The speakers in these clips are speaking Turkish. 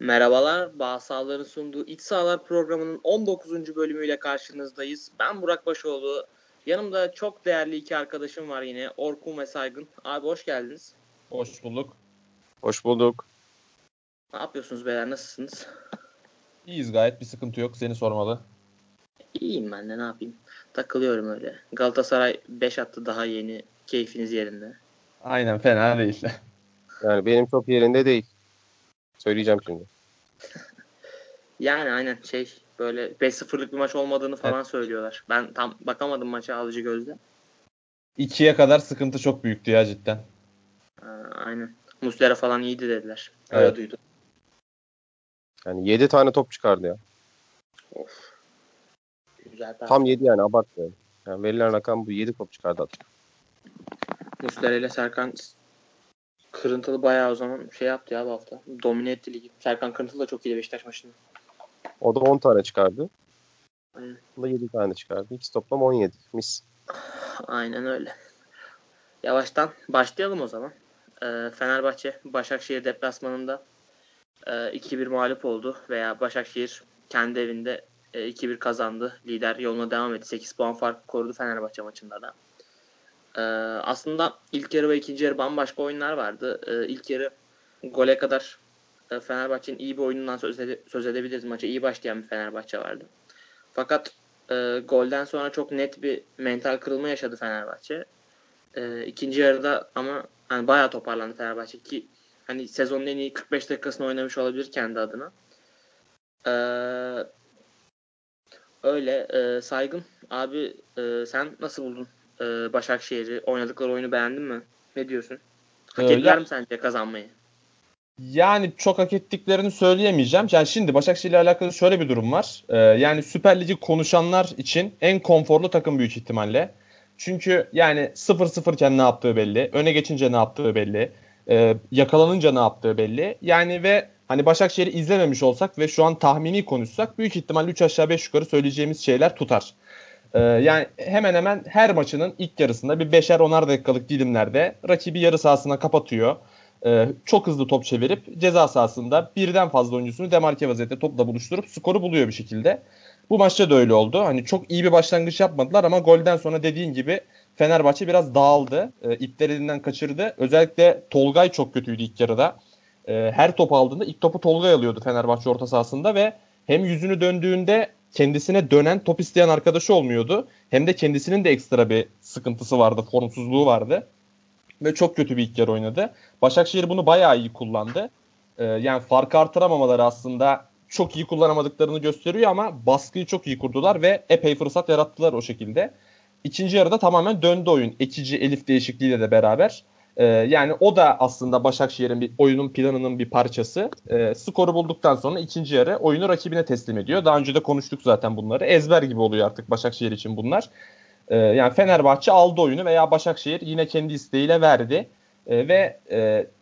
Merhabalar, Bağsalların sunduğu İç Sahalar programının 19. bölümüyle karşınızdayız. Ben Burak Başoğlu. Yanımda çok değerli iki arkadaşım var yine, Orkun ve Saygın. Abi hoş geldiniz. Hoş bulduk. Hoş bulduk. Ne yapıyorsunuz beyler, nasılsınız? İyiyiz, gayet bir sıkıntı yok. Seni sormalı. İyiyim ben de, ne yapayım. Takılıyorum öyle. Galatasaray 5 attı daha yeni. Keyfiniz yerinde. Aynen, fena değil. Yani benim top yerinde değil. Söyleyeceğim şimdi. Yani aynen böyle 5-0'lık bir maç olmadığını falan söylüyorlar. Ben tam bakamadım maça alıcı gözle. 2'ye kadar sıkıntı çok büyüktü ya cidden. Aynen. Muslera falan iyiydi dediler. Evet. Öyle duydum. Yani 7 tane top çıkardı ya. Of. Güzel. Tam 7 yani, abartmıyorum. Yani verilen rakam bu, 7 top çıkardı hatta. Muslera ile Serkan Kırıntılı bayağı o zaman yaptı ya bu hafta. Domine etti ligi. Serkan Kırıntılı da çok iyi Beşiktaş maçında. O da 10 tane çıkardı. Aynen. O da 7 tane çıkardı. İkisi toplam 17. Mis. Aynen öyle. Yavaştan başlayalım o zaman. Fenerbahçe Başakşehir deplasmanında 2-1 mağlup oldu. Veya Başakşehir kendi evinde 2-1 kazandı. Lider yoluna devam etti. 8 puan farkı korudu Fenerbahçe maçında da. Aslında ilk yarı ve ikinci yarı bambaşka oyunlar vardı. İlk yarı gole kadar Fenerbahçe'nin iyi bir oyunundan söz edebiliriz. Maça iyi başlayan bir Fenerbahçe vardı. Fakat golden sonra çok net bir mental kırılma yaşadı Fenerbahçe. İkinci yarıda ama hani bayağı toparlandı Fenerbahçe ki hani sezonun en iyi 45 dakikasını oynamış olabilir kendi adına. Öyle. Saygın abi, sen nasıl buldun Başakşehir'i? Oynadıkları oyunu beğendin mi? Ne diyorsun? Hak ettiler mi sence kazanmayı? Yani çok hak ettiklerini söyleyemeyeceğim. Yani şimdi Başakşehir'le alakalı şöyle bir durum var. Yani Süper Lig'i konuşanlar için en konforlu takım büyük ihtimalle. Çünkü yani 0-0 iken ne yaptığı belli. Öne geçince ne yaptığı belli. Yakalanınca ne yaptığı belli. Yani ve hani Başakşehir'i izlememiş olsak ve şu an tahmini konuşsak büyük ihtimalle 3 aşağı 5 yukarı söyleyeceğimiz şeyler tutar. Yani hemen hemen her maçının ilk yarısında bir 5'er 10'ar dakikalık dilimlerde rakibi yarı sahasına kapatıyor. Çok hızlı top çevirip ceza sahasında birden fazla oyuncusunu demarke vaziyette topla buluşturup skoru buluyor bir şekilde. Bu maçta da öyle oldu. Hani çok iyi bir başlangıç yapmadılar ama golden sonra dediğin gibi Fenerbahçe biraz dağıldı. İpler elinden kaçırdı. Özellikle Tolgay çok kötüydü ilk yarıda. Her top aldığında ilk topu Tolgay alıyordu Fenerbahçe orta sahasında ve hem yüzünü döndüğünde kendisine dönen top isteyen arkadaşı olmuyordu. Hem de kendisinin de ekstra bir sıkıntısı vardı, formsuzluğu vardı. Ve çok kötü bir ilk yarı oynadı. Başakşehir bunu bayağı iyi kullandı. Yani farkı artıramamaları aslında çok iyi kullanamadıklarını gösteriyor ama baskıyı çok iyi kurdular ve epey fırsat yarattılar o şekilde. İkinci yarıda tamamen döndü oyun. Ekici Elif değişikliğiyle de beraber. Yani o da aslında Başakşehir'in bir oyunun planının bir parçası. Skoru bulduktan sonra ikinci yarı oyunu rakibine teslim ediyor. Daha önce de konuştuk zaten bunları. Ezber gibi oluyor artık Başakşehir için bunlar. Yani Fenerbahçe aldı oyunu veya Başakşehir yine kendi isteğiyle verdi. Ve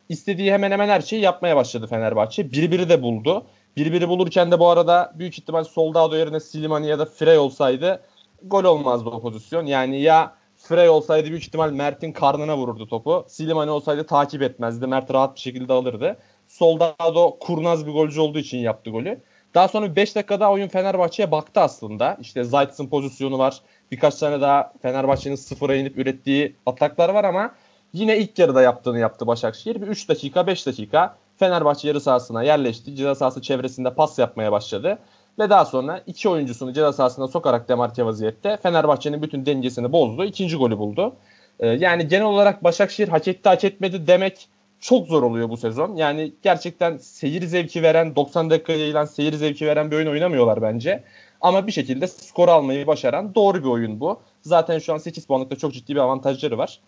istediği hemen hemen her şeyi yapmaya başladı Fenerbahçe. Birbiri de buldu. Birbiri bulurken de bu arada büyük ihtimal Soldado yerine Slimani ya da Frey olsaydı gol olmazdı o pozisyon. Yani ya Frey olsaydı büyük ihtimal Mert'in karnına vururdu topu. Slimani olsaydı takip etmezdi. Mert rahat bir şekilde alırdı. Soldado kurnaz bir golcü olduğu için yaptı golü. Daha sonra 5 dakika daha oyun Fenerbahçe'ye baktı aslında. İşte Zayt'sın pozisyonu var. Birkaç tane daha Fenerbahçe'nin sıfıra inip ürettiği ataklar var ama yine ilk yarıda yaptığını yaptı Başakşehir. Bir 3 dakika 5 dakika Fenerbahçe yarı sahasına yerleşti. Ceza sahası çevresinde pas yapmaya başladı. Ve daha sonra iki oyuncusunu ceza sahasına sokarak demarke vaziyette Fenerbahçe'nin bütün dengesini bozdu. İkinci golü buldu. Yani genel olarak Başakşehir hak etti hak etmedi demek çok zor oluyor bu sezon. Yani gerçekten seyir zevki veren, 90 dakikaya yayılan seyir zevki veren bir oyun oynamıyorlar bence. Ama bir şekilde skor almayı başaran doğru bir oyun bu. Zaten şu an 8 puanlıkta çok ciddi bir avantajları var.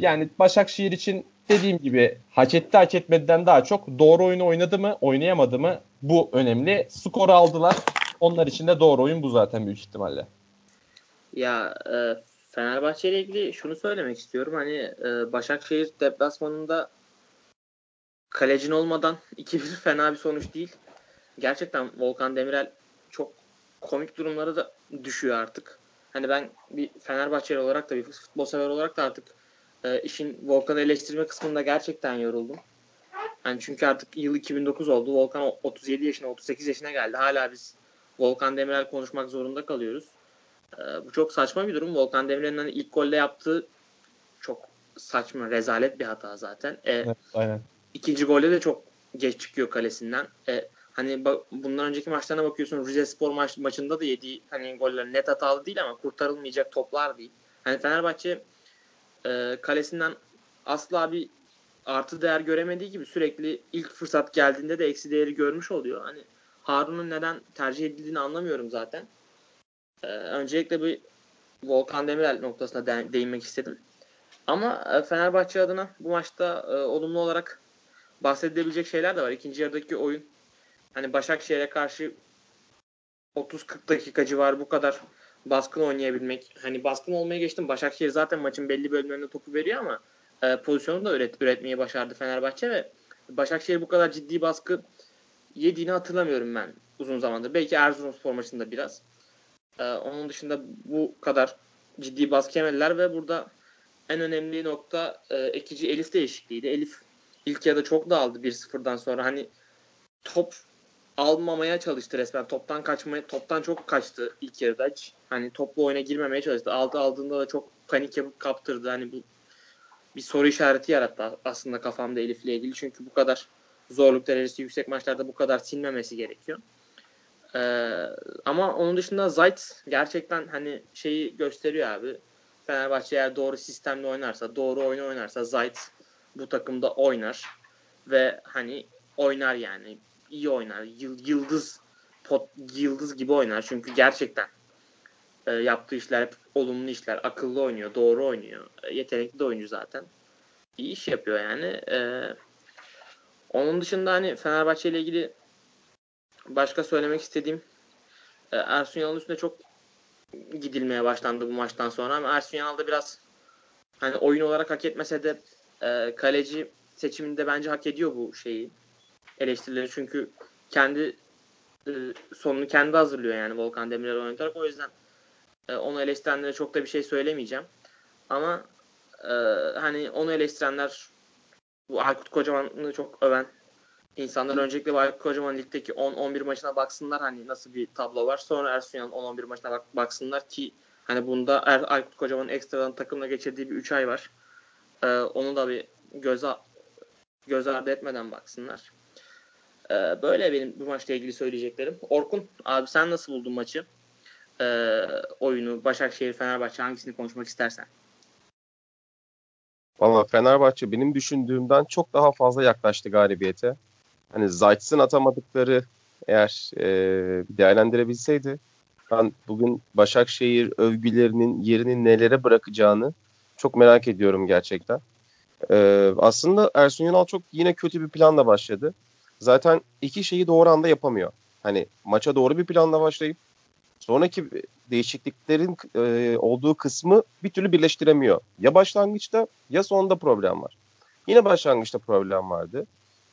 Yani Başakşehir için dediğim gibi hak etti hak etmediden daha çok doğru oyunu oynadı mı oynayamadı mı bu önemli. Skoru aldılar, onlar için de doğru oyun bu zaten büyük ihtimalle. Ya Fenerbahçe ile ilgili şunu söylemek istiyorum, hani Başakşehir deplasmanında kalecin olmadan 2-1 fena bir sonuç değil. Gerçekten Volkan Demirel çok komik durumlara da düşüyor artık. Hani ben bir Fenerbahçeli olarak da bir futbol sever olarak da artık işin Volkan'ı eleştirme kısmında gerçekten yoruldum. Yani çünkü artık yıl 2009 oldu. Volkan 37 yaşına, 38 yaşına geldi. Hala biz Volkan Demirel konuşmak zorunda kalıyoruz. Bu çok saçma bir durum. Volkan Demirel'in hani ilk golle yaptığı çok saçma, rezalet bir hata zaten. Evet, aynen. İkinci golde de çok geç çıkıyor kalesinden. Hani bundan önceki maçlarına bakıyorsun. Rizespor maçında da yediği hani goller net hatalı değil ama kurtarılmayacak toplar değil. Hani Fenerbahçe kalesinden asla bir artı değer göremediği gibi sürekli ilk fırsat geldiğinde de eksi değeri görmüş oluyor. Hani Harun'un neden tercih edildiğini anlamıyorum zaten. Öncelikle bir Volkan Demirel noktasına değinmek istedim. Ama Fenerbahçe adına bu maçta olumlu olarak bahsedilebilecek şeyler de var. İkinci yarıdaki oyun, hani Başakşehir'e karşı 30-40 dakika civarı bu kadar baskın oynayabilmek. Hani baskın olmaya geçtim. Başakşehir zaten maçın belli bölümlerinde topu veriyor ama pozisyonu da üretmeyi başardı Fenerbahçe ve Başakşehir bu kadar ciddi baskı yediğini hatırlamıyorum ben uzun zamandır. Belki Erzurumspor maçında biraz. Onun dışında bu kadar ciddi baskı yemediler ve burada en önemli nokta ekici Elif değişikliğiydi. Elif ilk yarıda çok dağıldı 1-0'dan sonra. Hani top almamaya çalıştı resmen. Toptan çok kaçtı ilk yarıda. Hani toplu oyuna girmemeye çalıştı. Aldığında da çok panik yapıp kaptırdı. Hani bu bir soru işareti yarattı aslında kafamda Elif'le ilgili. Çünkü bu kadar zorluk derecesi yüksek maçlarda bu kadar sinmemesi gerekiyor. Ama onun dışında Zayt gerçekten hani şeyi gösteriyor abi. Fenerbahçe eğer doğru sistemle oynarsa, doğru oyunu oynarsa Zayt bu takımda oynar. Ve hani oynar yani. İyi oynar. Yıldız gibi oynar. Çünkü gerçekten yaptığı işler hep olumlu işler. Akıllı oynuyor, doğru oynuyor. Yetenekli de oyuncu zaten. İyi iş yapıyor yani. Onun dışında hani Fenerbahçe ile ilgili başka söylemek istediğim Ersun Yanal'ın üstüne çok gidilmeye başlandı bu maçtan sonra ama Ersun Yanal da biraz hani oyun olarak hak etmese de kaleci seçiminde bence hak ediyor bu şeyi, eleştirileri. Çünkü kendi sonunu kendi hazırlıyor yani Volkan Demirel oynatarak. O yüzden onu eleştirenlere çok da bir şey söylemeyeceğim. Ama hani onu eleştirenler, bu Aykut Kocaman'ı çok öven İnsanlar öncelikle Aykut Kocaman ligdeki 10-11 maçına baksınlar hani nasıl bir tablo var. Sonra Ersun Yanal'ın 10-11 maçına baksınlar ki hani bunda Aykut Kocaman'ın ekstradan takımla geçirdiği bir 3 ay var. Onu da bir göz ardı etmeden baksınlar. Böyle benim bu maçla ilgili söyleyeceklerim. Orkun abi, sen nasıl buldun maçı? Oyunu, Başakşehir, Fenerbahçe, hangisini konuşmak istersen? Valla Fenerbahçe benim düşündüğümden çok daha fazla yaklaştı galibiyete. Hani Zayt'sın atamadıkları eğer değerlendirebilseydi, ben bugün Başakşehir övgülerinin yerini nelere bırakacağını çok merak ediyorum gerçekten. Aslında Ersun Yanal çok yine kötü bir planla başladı. Zaten iki şeyi doğru anda yapamıyor. Hani maça doğru bir planla başlayıp sonraki değişikliklerin olduğu kısmı bir türlü birleştiremiyor. Ya başlangıçta ya sonunda problem var. Yine başlangıçta problem vardı.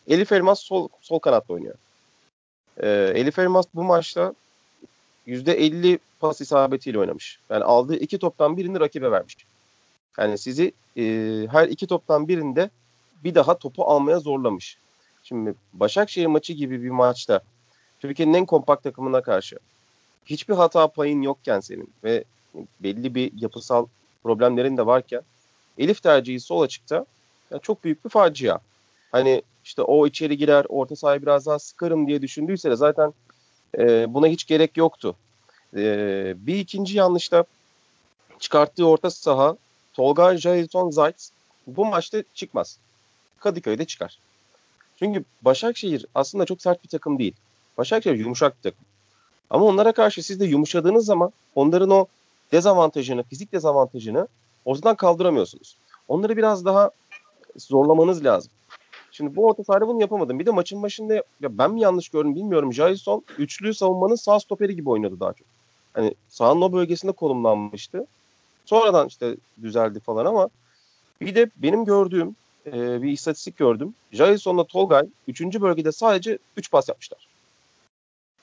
Elif Elmas sol kanatta oynuyor. Elif Elmas bu maçta %50 pas isabetiyle oynamış. Yani aldığı iki toptan birini rakibe vermiş. Yani sizi her iki toptan birinde bir daha topu almaya zorlamış. Şimdi Başakşehir maçı gibi bir maçta Türkiye'nin en kompakt takımına karşı hiçbir hata payın yokken senin ve belli bir yapısal problemlerin de varken Elif tercihi sol açıkta, yani çok büyük bir facia. Hani işte o içeri girer, orta sahayı biraz daha sıkarım diye düşündüyse de zaten buna hiç gerek yoktu. Bir ikinci yanlışta çıkarttığı orta saha Tolga Jailson Zayt bu maçta çıkmaz. Kadıköy'de çıkar. Çünkü Başakşehir aslında çok sert bir takım değil. Başakşehir yumuşak bir takım. Ama onlara karşı siz de yumuşadığınız zaman onların o dezavantajını, fizik dezavantajını ortadan kaldıramıyorsunuz. Onları biraz daha zorlamanız lazım. Şimdi bu orta sahada bunu yapamadım. Bir de maçın başında ya ben mi yanlış gördüm bilmiyorum. Jailson üçlü savunmanın sağ stoperi gibi oynadı daha çok. Hani sahanın o bölgesinde konumlanmıştı. Sonradan işte düzeldi falan ama bir de benim gördüğüm bir istatistik gördüm. Jailson'la Tolgay 3. bölgede sadece 3 pas yapmışlar.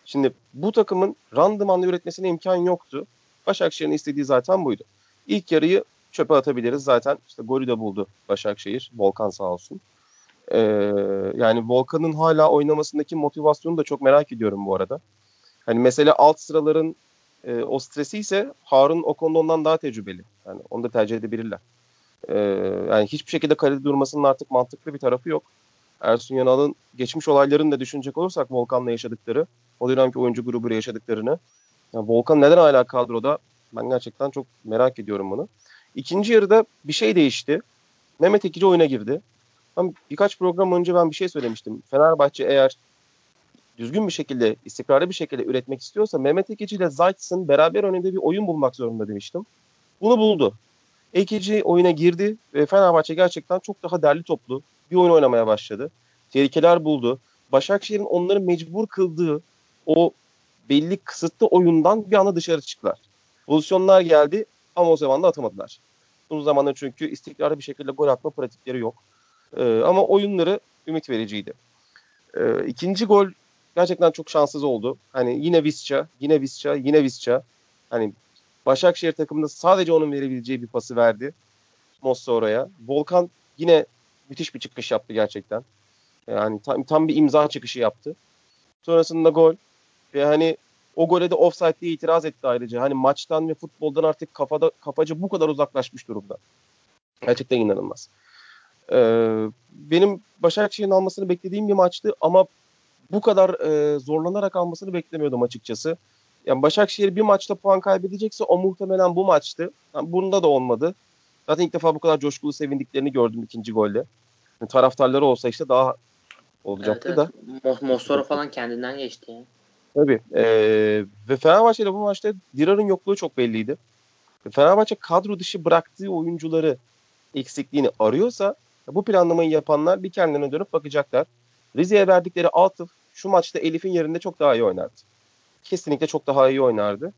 Şimdi bu takımın randımanla üretmesine imkan yoktu. Başakşehir'in istediği zaten buydu. İlk yarıyı çöpe atabiliriz zaten. İşte golü de buldu Başakşehir. Volkan sağ olsun. Yani Volkan'ın hala oynamasındaki motivasyonu da çok merak ediyorum bu arada. Hani mesela alt sıraların o stresi ise Harun o konuda ondan daha tecrübeli. Yani onu da tercih edebilirler. Yani hiçbir şekilde kalede durmasının artık mantıklı bir tarafı yok. Ersun Yanal'ın geçmiş olaylarını da düşünecek olursak Volkan'la yaşadıkları, o dönemki oyuncu grubuyla yaşadıklarını. Yani Volkan neden hala kadroda? Ben gerçekten çok merak ediyorum bunu. İkinci yarıda bir şey değişti. Mehmet Ekici oyuna girdi. Ama birkaç program önce ben bir şey söylemiştim. Fenerbahçe eğer düzgün bir şekilde, istikrarlı bir şekilde üretmek istiyorsa Mehmet Ekici ile Zayt'sın beraber önünde bir oyun bulmak zorunda demiştim. Bunu buldu. Ekici oyuna girdi ve Fenerbahçe gerçekten çok daha derli toplu bir oyun oynamaya başladı. Tehlikeler buldu. Başakşehir'in onları mecbur kıldığı o belli kısıtlı oyundan bir anda dışarı çıktılar. Pozisyonlar geldi ama o zaman da atamadılar. Bunun zamanında çünkü istikrarlı bir şekilde gol atma pratikleri yok. Ama oyunları ümit vericiydi. İkinci gol gerçekten çok şanssız oldu. Hani yine Visca. Hani Başakşehir takımında sadece onun verebileceği bir pası verdi Mossora'ya. Volkan yine müthiş bir çıkış yaptı gerçekten. Yani tam bir imza çıkışı yaptı. Sonrasında gol. Ve hani o gole de offside diye itiraz etti ayrıca. Hani maçtan ve futboldan artık kafacı bu kadar uzaklaşmış durumda. Gerçekten inanılmaz. Benim Başakşehir'in almasını beklediğim bir maçtı ama bu kadar zorlanarak almasını beklemiyordum açıkçası. Yani Başakşehir bir maçta puan kaybedecekse o muhtemelen bu maçtı. Yani bunda da olmadı. Zaten ilk defa bu kadar coşkulu sevindiklerini gördüm ikinci golle. Yani taraftarları olsa işte daha olacaktı evet, da. Evet. Mossoro falan kendinden geçti yani. Tabii. Ve Fenerbahçe'yle bu maçta Dirar'ın yokluğu çok belliydi. Fenerbahçe kadro dışı bıraktığı oyuncuları eksikliğini arıyorsa bu planlamayı yapanlar bir kendilerine dönüp bakacaklar. Rize'ye verdikleri Atıf şu maçta Elif'in yerinde çok daha iyi oynardı. Kesinlikle çok daha iyi oynardı.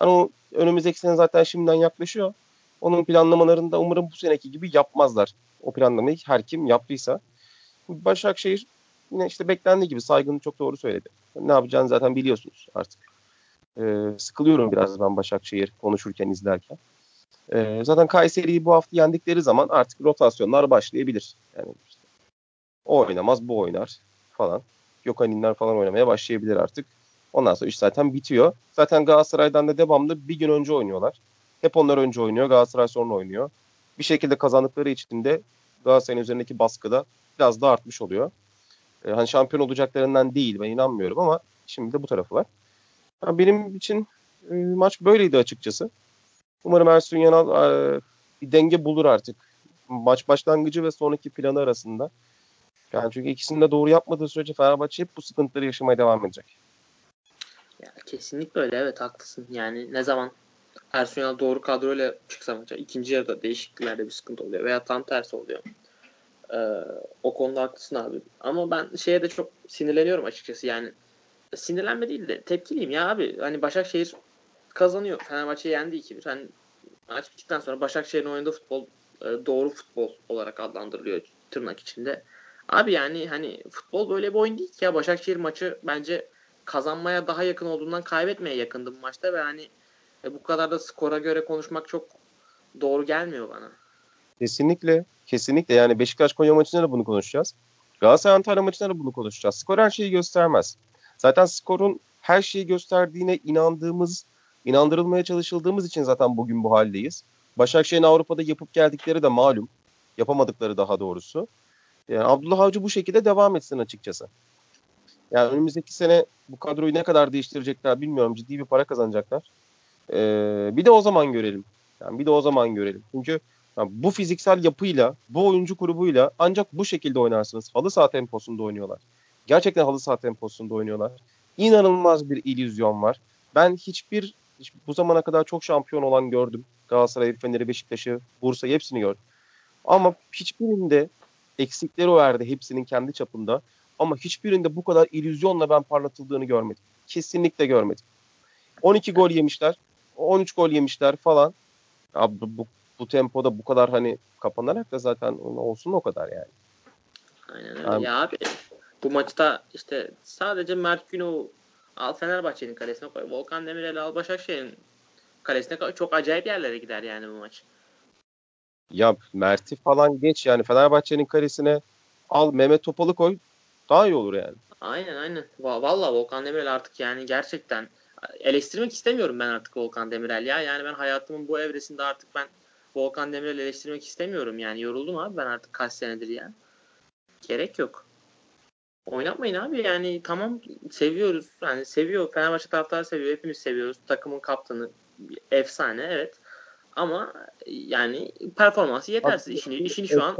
Yani o önümüzdeki sene zaten şimdiden yaklaşıyor. Onun planlamalarında umarım bu seneki gibi yapmazlar. O planlamayı her kim yaptıysa. Başakşehir yine işte beklendiği gibi Saygın'ı çok doğru söyledi. Ne yapacağını zaten biliyorsunuz artık. Sıkılıyorum biraz ben Başakşehir konuşurken, izlerken. Zaten Kayseri'yi bu hafta yendikleri zaman artık rotasyonlar başlayabilir. Yani işte o oynamaz, bu oynar falan. Gökhan'inler falan oynamaya başlayabilir artık. Ondan sonra iş zaten bitiyor. Zaten Galatasaray'dan da devamlı bir gün önce oynuyorlar. Hep onlar önce oynuyor, Galatasaray sonra oynuyor. Bir şekilde kazandıkları için de Galatasaray'ın üzerindeki baskı da biraz daha artmış oluyor. Hani şampiyon olacaklarından değil, ben inanmıyorum ama şimdi de bu tarafı var. Yani benim için maç böyleydi açıkçası. Umarım Ersun Yanal bir denge bulur artık. Maç başlangıcı ve sonraki planı arasında. Yani çünkü ikisini de doğru yapmadığı sürece Fenerbahçe hep bu sıkıntıları yaşamaya devam edecek. Ya kesinlikle öyle, evet haklısın. Yani ne zaman Ersun Yanal doğru kadroyla çıksa maça ikinci yarıda değişikliklerde bir sıkıntı oluyor veya tam tersi oluyor. O konuda haklısın abi. Ama ben şeye de çok sinirleniyorum açıkçası yani. Sinirlenme değil de tepkiliyim ya abi. Hani Başakşehir kazanıyor. Fenerbahçe'yi yendi 2-1. Hani maç bittikten sonra Başakşehir'in oynadığı futbol doğru futbol olarak adlandırılıyor tırnak içinde. Abi yani hani futbol böyle bir oyun değil ki ya. Başakşehir maçı bence kazanmaya daha yakın olduğundan kaybetmeye yakındı bu maçta ve hani bu kadar da skora göre konuşmak çok doğru gelmiyor bana. Kesinlikle. Kesinlikle. Yani Beşiktaş-Konya maçında da bunu konuşacağız. Galatasaray-Antalya maçında da bunu konuşacağız. Skor her şeyi göstermez. Zaten skorun her şeyi gösterdiğine inandırılmaya çalışıldığımız için zaten bugün bu haldeyiz. Başakşehir'in Avrupa'da yapıp geldikleri de malum. Yapamadıkları daha doğrusu. Yani Abdullah Avcı bu şekilde devam etsin açıkçası. Yani önümüzdeki sene bu kadroyu ne kadar değiştirecekler bilmiyorum. Ciddi bir para kazanacaklar. Bir de o zaman görelim. Yani bir de o zaman görelim. Çünkü yani bu fiziksel yapıyla, bu oyuncu grubuyla ancak bu şekilde oynarsınız. Halı saha temposunda oynuyorlar. Gerçekten halı saha temposunda oynuyorlar. İnanılmaz bir illüzyon var. Ben bu zamana kadar çok şampiyon olan gördüm. Galatasaray, Fener'i, Beşiktaş'ı, Bursa'yı hepsini gördüm. Ama hiçbirinde eksikleri vardı hepsinin kendi çapında. Ama hiçbirinde bu kadar illüzyonla ben parlatıldığını görmedim. Kesinlikle görmedim. 12 gol yemişler, 13 gol yemişler falan. Ya bu tempoda bu kadar hani kapanarak da zaten olsun o kadar yani. Aynen öyle yani. Ya abi bu maçta işte sadece Mert Günok al Fenerbahçe'nin kalesine koy. Volkan Demirel al Başakşehir'in kalesine koy. Çok acayip yerlere gider yani bu maç. Ya Mert'i falan geç yani Fenerbahçe'nin kalesine al Mehmet Topal'ı koy. Daha iyi olur yani. Aynen. Valla Volkan Demirel artık yani gerçekten eleştirmek istemiyorum ben artık Volkan Demirel ya. Yani ben hayatımın bu evresinde artık ben Volkan Demirel eleştirmek istemiyorum. Yani yoruldum abi ben artık kaç senedir ya. Gerek yok. Oynatmayın abi yani tamam seviyoruz. Yani seviyor. Fenerbahçe taraftarı seviyor. Hepimiz seviyoruz. Takımın kaptanı efsane evet. Ama yani performansı yetersiz. İşini şu an...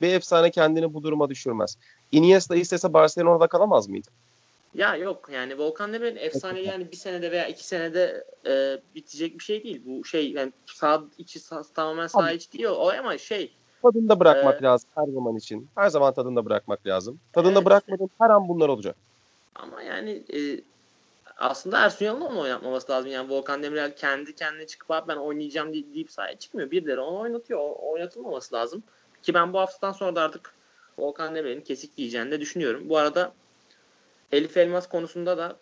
Bir efsane kendini bu duruma düşürmez. Iniesta istese Barcelona'da kalamaz mıydı? Ya yok yani Volkan Demirel'in efsaneliği yani bir senede veya iki senede bitecek bir şey değil. Bu şey yani sağ içi tamamen sağ içi değil o ama şey. Tadında bırakmak lazım her zaman için. Her zaman tadında bırakmak lazım. Tadında bırakmadığın her an bunlar olacak. Ama yani aslında Ersun Yanal'ın oynatmaması lazım. Yani Volkan Demirel kendi kendine çıkıp abi ben oynayacağım deyip sahaya çıkmıyor. Birileri onu oynatıyor. Oynatılmaması lazım. Ki ben bu haftadan sonra da artık Volkan Demirel'in kesik yiyeceğini de düşünüyorum. Bu arada Elif Elmas konusunda da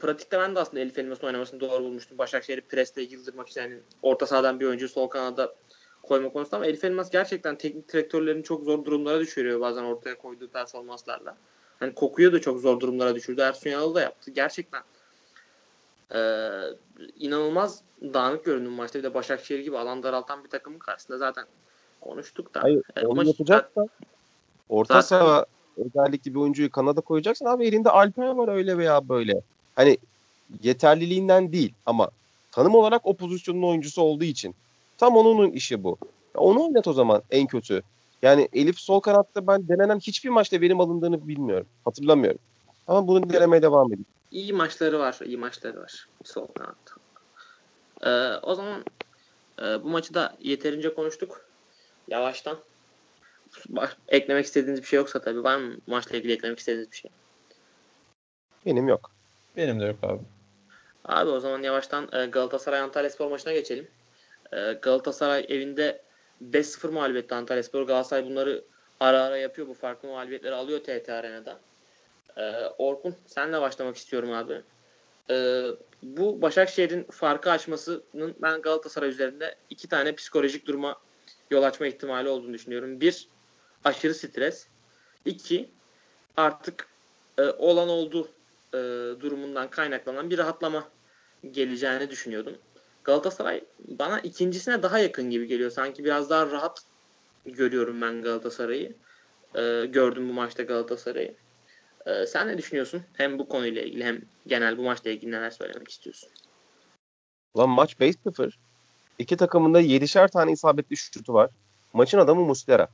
pratikte ben de aslında Elif Elmas'ın oynamasını doğru bulmuştum. Başakşehir'i presle yıldırmak için yani orta sahadan bir oyuncu sol kanada koyma konusunda ama Elif Elmas gerçekten teknik direktörlerini çok zor durumlara düşürüyor bazen ortaya koyduğu performanslarla. Hani Koku'yu da çok zor durumlara düşürdü. Ersun Yanal'ı da yaptı. Gerçekten inanılmaz dağınık göründü maçta. Bir de Başakşehir gibi alan daraltan bir takımın karşısında zaten konuştuk da. Hayır, onu yapacak da orta saha özellikle bir oyuncuyu kanada koyacaksın abi elinde Alper var öyle veya böyle. Hani yeterliliğinden değil ama tanım olarak o pozisyonun oyuncusu olduğu için. Tam onun işi bu. Ya onu oynat o zaman en kötü. Yani Elif sol kanatta ben denenen hiçbir maçta verim alındığını bilmiyorum. Hatırlamıyorum. Ama bunu denemeye devam edelim. İyi maçları var. Sol kanatta. O zaman bu maçı da yeterince konuştuk. Yavaştan. Eklemek istediğiniz bir şey yoksa tabii var mı maçla ilgili eklemek istediğiniz bir şey? Benim yok. Benim de yok abi. Abi o zaman yavaştan Galatasaray Antalyaspor maçına geçelim. Galatasaray evinde 5-0 mağlubiyetle Antalyaspor. Galatasaray bunları ara ara yapıyor. Bu farklı mağlubiyetleri alıyor TT Arena'da. Orkun senle başlamak istiyorum abi. Bu Başakşehir'in farkı açmasının ben Galatasaray üzerinde iki tane psikolojik duruma yol açma ihtimali olduğunu düşünüyorum. Bir, aşırı stres. İki, artık olan oldu durumundan kaynaklanan bir rahatlama geleceğini düşünüyordum. Galatasaray bana ikincisine daha yakın gibi geliyor. Sanki biraz daha rahat görüyorum ben Galatasaray'ı. Gördüm bu maçta Galatasaray'ı. Sen ne düşünüyorsun? Hem bu konuyla ilgili hem genel bu maçla ilgili neler söylemek istiyorsun? Ulan maç 5-0. İki takımın da 7'şer tane isabetli şutu var. Maçın adamı Muslera.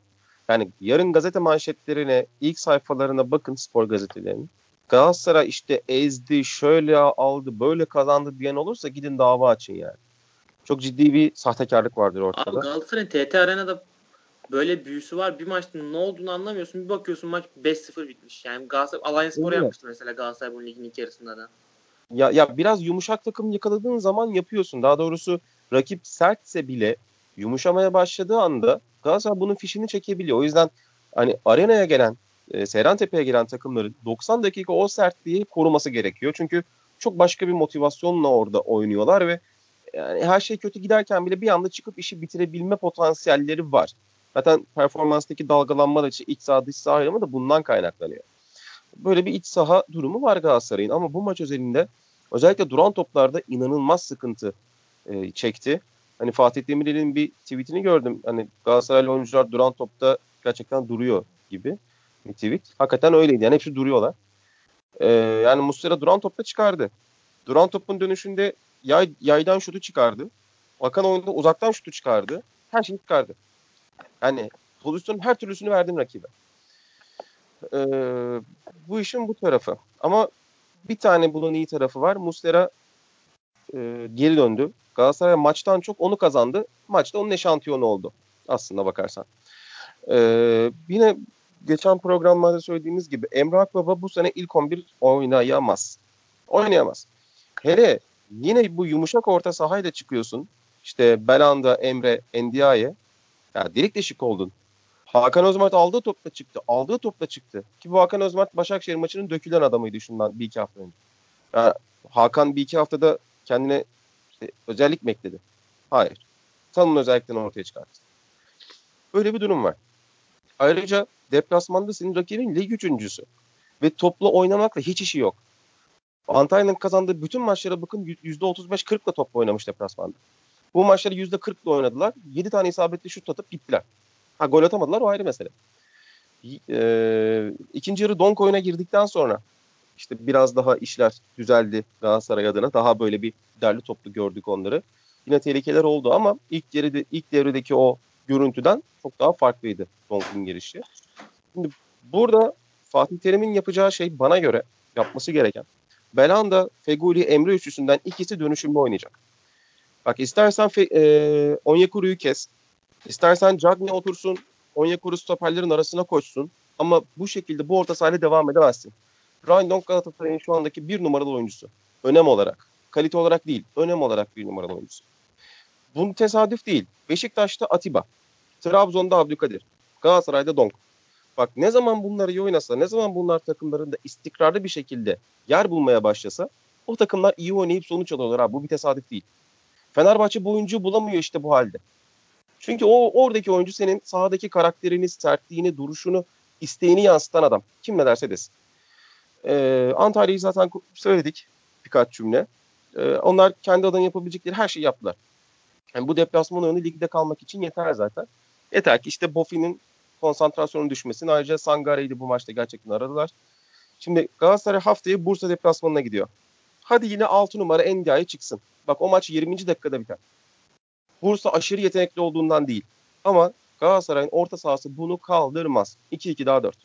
Yani yarın gazete manşetlerine, ilk sayfalarına bakın spor gazetelerinin. Galatasaray işte ezdi, şöyle aldı, böyle kazandı diyen olursa gidin dava açın yani. Çok ciddi bir sahtekarlık vardır ortada. Abi Galatasaray'ın TT Arena'da böyle büyüsü var. Bir maçta ne olduğunu anlamıyorsun. Bir bakıyorsun maç 5-0 bitmiş. Yani Galatasaray Alanyaspor'u yapmıştı mesela Galatasaray bu ligin ilk yarısında da. Ya biraz yumuşak takım yakaladığın zaman yapıyorsun. Daha doğrusu rakip sertse bile yumuşamaya başladığı anda Galatasaray bunun fişini çekebiliyor. O yüzden hani arenaya gelen Seyrantepe'ye gelen takımların 90 dakika o sertliği koruması gerekiyor. Çünkü çok başka bir motivasyonla orada oynuyorlar ve yani her şey kötü giderken bile bir anda çıkıp işi bitirebilme potansiyelleri var. Zaten performanstaki dalgalanma da iç saha dış saha ayrımı da bundan kaynaklanıyor. Böyle bir iç saha durumu var Galatasaray'ın ama bu maç özelinde özellikle duran toplarda inanılmaz sıkıntı çekti. Hani Fatih Demirel'in bir tweetini gördüm. Hani Galatasaraylı oyuncular duran topta gerçekten duruyor gibi. Bir tweet. Hakikaten öyleydi. Yani hepsi duruyorlar. Yani Muslera duran topta çıkardı. Duran topun dönüşünde yaydan şutu çıkardı. Akan oyunda uzaktan şutu çıkardı. Her şeyi çıkardı. Yani pozisyonun her türlüsünü verdim rakibe. Bu işin bu tarafı. Ama bir tane bunun iyi tarafı var. Muslera geri döndü. Galatasaray maçtan çok onu kazandı. Maçta onun eşantiyonu oldu. Aslında bakarsan. Yine geçen programlarda söylediğimiz gibi Emre Akbaba bu sene ilk 11 oynayamaz. Hele yine bu yumuşak orta sahayla çıkıyorsun. İşte Belanda, Emre, Endiaye. Ya delik deşik oldun. Hakan Özmert aldığı topla çıktı. Ki bu Hakan Özmert Başakşehir maçının dökülen adamıydı şundan bir iki hafta önce. Yani Hakan bir iki haftada kendine işte özellik mi ekledi? Hayır. Tanımın özelliklerini ortaya çıkarttı. Böyle bir durum var. Ayrıca Deplasmanda senin rakibin lig üçüncüsü. Ve topla oynamakla hiç işi yok. Antalya'nın kazandığı bütün maçlara bakın %35-40'la topla oynamış deplasmanda. Bu maçları %40'la oynadılar. 7 tane isabetli şut atıp gittiler. Ha gol atamadılar, o ayrı mesele. İkinci yarı donk oyuna girdikten sonra işte biraz daha işler düzeldi Galatasaray adına. Daha böyle bir derli toplu gördük onları. Yine tehlikeler oldu ama ilk devredeki o görüntüden çok daha farklıydı donkun girişi. Şimdi burada Fatih Terim'in yapacağı şey, bana göre yapması gereken, Belhanda, Feguli, Emre üçlüsünden ikisi dönüşümlü oynayacak. Bak istersen Onyekuru'yu kes, istersen Cagne otursun, Onyekuru stoperlerin arasına koşsun ama bu şekilde bu orta sahayla devam edemezsin. Rindon Galatasaray'ın şu andaki bir numaralı oyuncusu. Önem olarak, kalite olarak değil, önem olarak bir numaralı oyuncusu. Bu tesadüf değil. Beşiktaş'ta Atiba, Trabzon'da Abdülkadir, Galatasaray'da Donk. Bak ne zaman bunları iyi oynasa, ne zaman bunlar takımlarında istikrarlı bir şekilde yer bulmaya başlasa, o takımlar iyi oynayıp sonuç alıyorlar abi. Bu bir tesadüf değil. Fenerbahçe bu oyuncuyu bulamıyor işte bu halde. Çünkü oradaki oyuncu senin sahadaki karakterini, sertliğini, duruşunu, isteğini yansıtan adam. Kim ne derse desin. Antalya'yı zaten söyledik birkaç cümle. Onlar kendi adına yapabilecekleri her şeyi yaptılar. Yani bu deplasman oyunu ligde kalmak için yeter zaten. Yeter ki işte Bofi'nin konsantrasyonun düşmesini, ayrıca Sangare'ydi bu maçta gerçekten aradılar. Şimdi Galatasaray haftaya Bursa deplasmanına gidiyor. Hadi yine 6 numara Ndiaye çıksın. Bak o maç 20. dakikada biter. Bursa aşırı yetenekli olduğundan değil. Ama Galatasaray'ın orta sahası bunu kaldırmaz. 2-2 daha 4.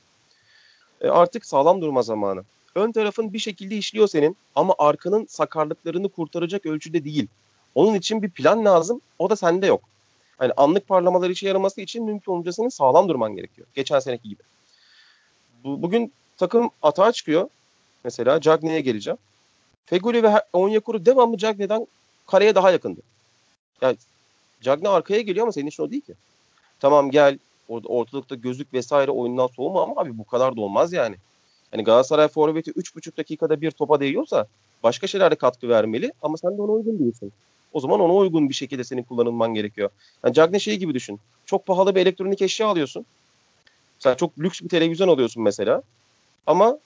Artık sağlam durma zamanı. Ön tarafın bir şekilde işliyor senin ama arkanın sakarlıklarını kurtaracak ölçüde değil. Onun için bir plan lazım. O da sende yok. Yani anlık parlamalar işe yaraması için mümkün olunca senin sağlam durman gerekiyor. Geçen seneki gibi. Bugün takım atağa çıkıyor. Mesela Cagne'ye geleceğim. Feguli ve Onyekuru devamlı Cagne'den kareye daha yakındı. Yani Cagne arkaya geliyor ama senin için o değil ki. Tamam gel, ortalıkta gözlük vesaire, oyundan soğuma ama abi bu kadar da olmaz yani. Yani Galatasaray forveti 3,5 dakikada bir topa değiyorsa başka şeylere katkı vermeli ama sen de ona uygun değilsin. O zaman ona uygun bir şekilde senin kullanılman gerekiyor. Yani Cagne şey gibi düşün. Çok pahalı bir elektronik eşya alıyorsun. Sen çok lüks bir televizyon alıyorsun mesela. Ama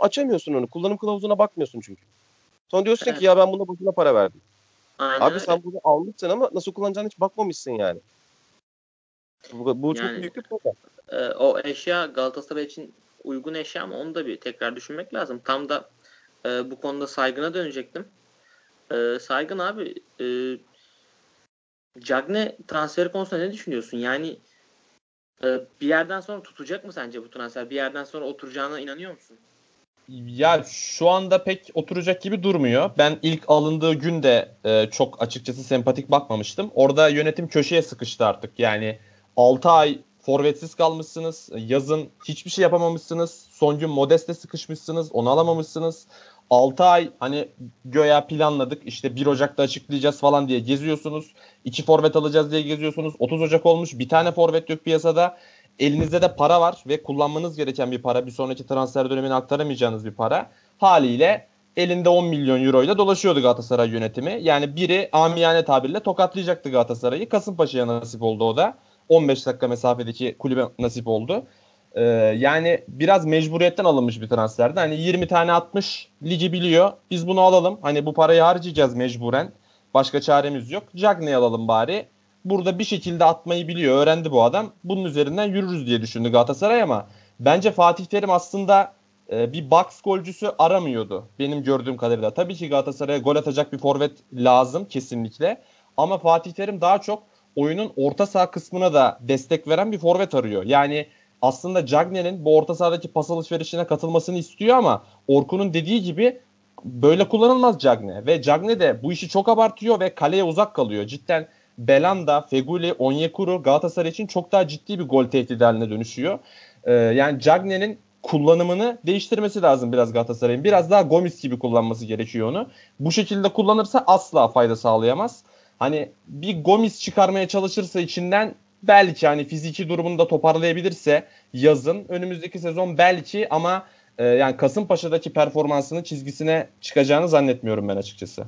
açamıyorsun onu. Kullanım kılavuzuna bakmıyorsun çünkü. Sonra diyorsun ki ya ben buna boşuna para verdim. Aynen abi öyle. Sen bunu almışsın ama nasıl kullanacağını hiç bakmamışsın yani. Bu çok büyük bir problem. O eşya Galatasaray için uygun eşya ama onu da bir tekrar düşünmek lazım. Tam da bu konuda Saygın'a dönecektim. Saygın abi, Cagne transferi konusunda ne düşünüyorsun? Yani bir yerden sonra tutacak mı sence bu transfer? Bir yerden sonra oturacağına inanıyor musun? Ya şu anda pek oturacak gibi durmuyor. Ben ilk alındığı gün de çok açıkçası sempatik bakmamıştım. Orada yönetim köşeye sıkıştı artık. Yani 6 ay forvetsiz kalmışsınız. Yazın hiçbir şey yapamamışsınız. Son gün Modest'e sıkışmışsınız. Onu alamamışsınız. 6 ay hani göya planladık işte 1 Ocak'ta açıklayacağız falan diye geziyorsunuz. 2 forvet alacağız diye geziyorsunuz. 30 Ocak olmuş, bir tane forvet yok piyasada. Elinizde de para var ve kullanmanız gereken bir para. Bir sonraki transfer dönemine aktaramayacağınız bir para. Haliyle elinde 10 milyon euro ile dolaşıyordu Galatasaray yönetimi. Yani biri amiyane tabirle tokatlayacaktı Galatasaray'ı. Kasımpaşa'ya nasip oldu o da. 15 dakika mesafedeki kulübe nasip oldu. Yani biraz mecburiyetten alınmış bir transferdi. Hani 20 tane atmış, ligi biliyor. Biz bunu alalım. Hani bu parayı harcayacağız mecburen. Başka çaremiz yok. Cagney'i alalım bari. Burada bir şekilde atmayı biliyor. Öğrendi bu adam. Bunun üzerinden yürürüz diye düşündü Galatasaray ama bence Fatih Terim aslında bir box golcüsü aramıyordu. Benim gördüğüm kadarıyla. Tabii ki Galatasaray'a gol atacak bir forvet lazım kesinlikle. Ama Fatih Terim daha çok oyunun orta saha kısmına da destek veren bir forvet arıyor. Yani aslında Cagne'nin bu orta sahadaki pas alışverişine katılmasını istiyor ama Orkun'un dediği gibi böyle kullanılmaz Cagne. Ve Cagne de bu işi çok abartıyor ve kaleye uzak kalıyor. Cidden Belhanda, Feguli, Onyekuru Galatasaray için çok daha ciddi bir gol tehdidi haline dönüşüyor. Yani Cagne'nin kullanımını değiştirmesi lazım biraz Galatasaray'ın. Biraz daha Gomis gibi kullanması gerekiyor onu. Bu şekilde kullanırsa asla fayda sağlayamaz. Hani bir Gomis çıkarmaya çalışırsa içinden belki hani fiziki durumunu da toparlayabilirse yazın önümüzdeki sezon belki ama yani Kasımpaşa'daki performansının çizgisine çıkacağını zannetmiyorum ben açıkçası.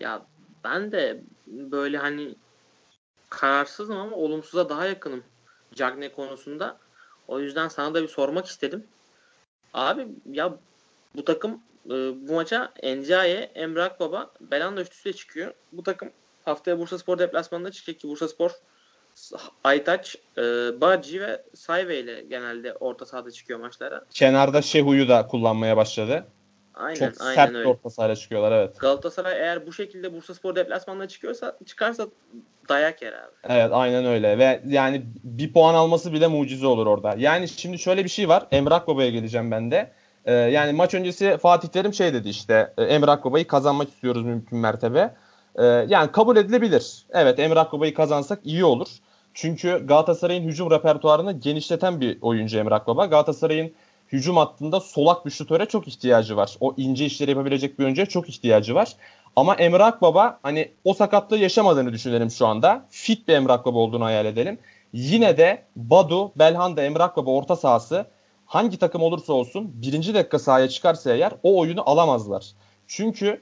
Ya ben de böyle hani kararsızım ama olumsuza daha yakınım Cagne konusunda. O yüzden sana da bir sormak istedim. Abi ya bu takım bu maça N'Diaye, Emre Akbaba, Belanda üçlüsüyle çıkıyor. Bu takım haftaya Bursaspor deplasmanında çıkacak ki Bursaspor Aytaç, Bacı ve Sayve ile genelde orta sahada çıkıyor maçlara. Kenarda Şehu'yu da kullanmaya başladı. Aynen, çok aynen sert öyle. Orta sahaya çıkıyorlar, evet. Galatasaray eğer bu şekilde Bursaspor deplasmanına çıkarsa dayak yer abi. Evet, aynen öyle ve yani bir puan alması bile mucize olur orada. Yani şimdi şöyle bir şey var. Emre Akbaba'ya geleceğim ben de. Yani maç öncesi Fatih Terim şey dedi işte, Emre Akbaba'yı kazanmak istiyoruz mümkün mertebe. Yani kabul edilebilir. Evet, Emre Akbaba'yı kazansak iyi olur. Çünkü Galatasaray'ın hücum repertuarını genişleten bir oyuncu Emre Akbaba. Galatasaray'ın hücum hattında solak bir şutöre çok ihtiyacı var. O ince işleri yapabilecek bir oyuncuya çok ihtiyacı var. Ama Emre Akbaba hani o sakatlığı yaşamadığını düşünelim şu anda. Fit bir Emre Akbaba olduğunu hayal edelim. Yine de Badu, Belhanda, Emre Akbaba orta sahası hangi takım olursa olsun birinci dakika sahaya çıkarsa eğer o oyunu alamazlar. Çünkü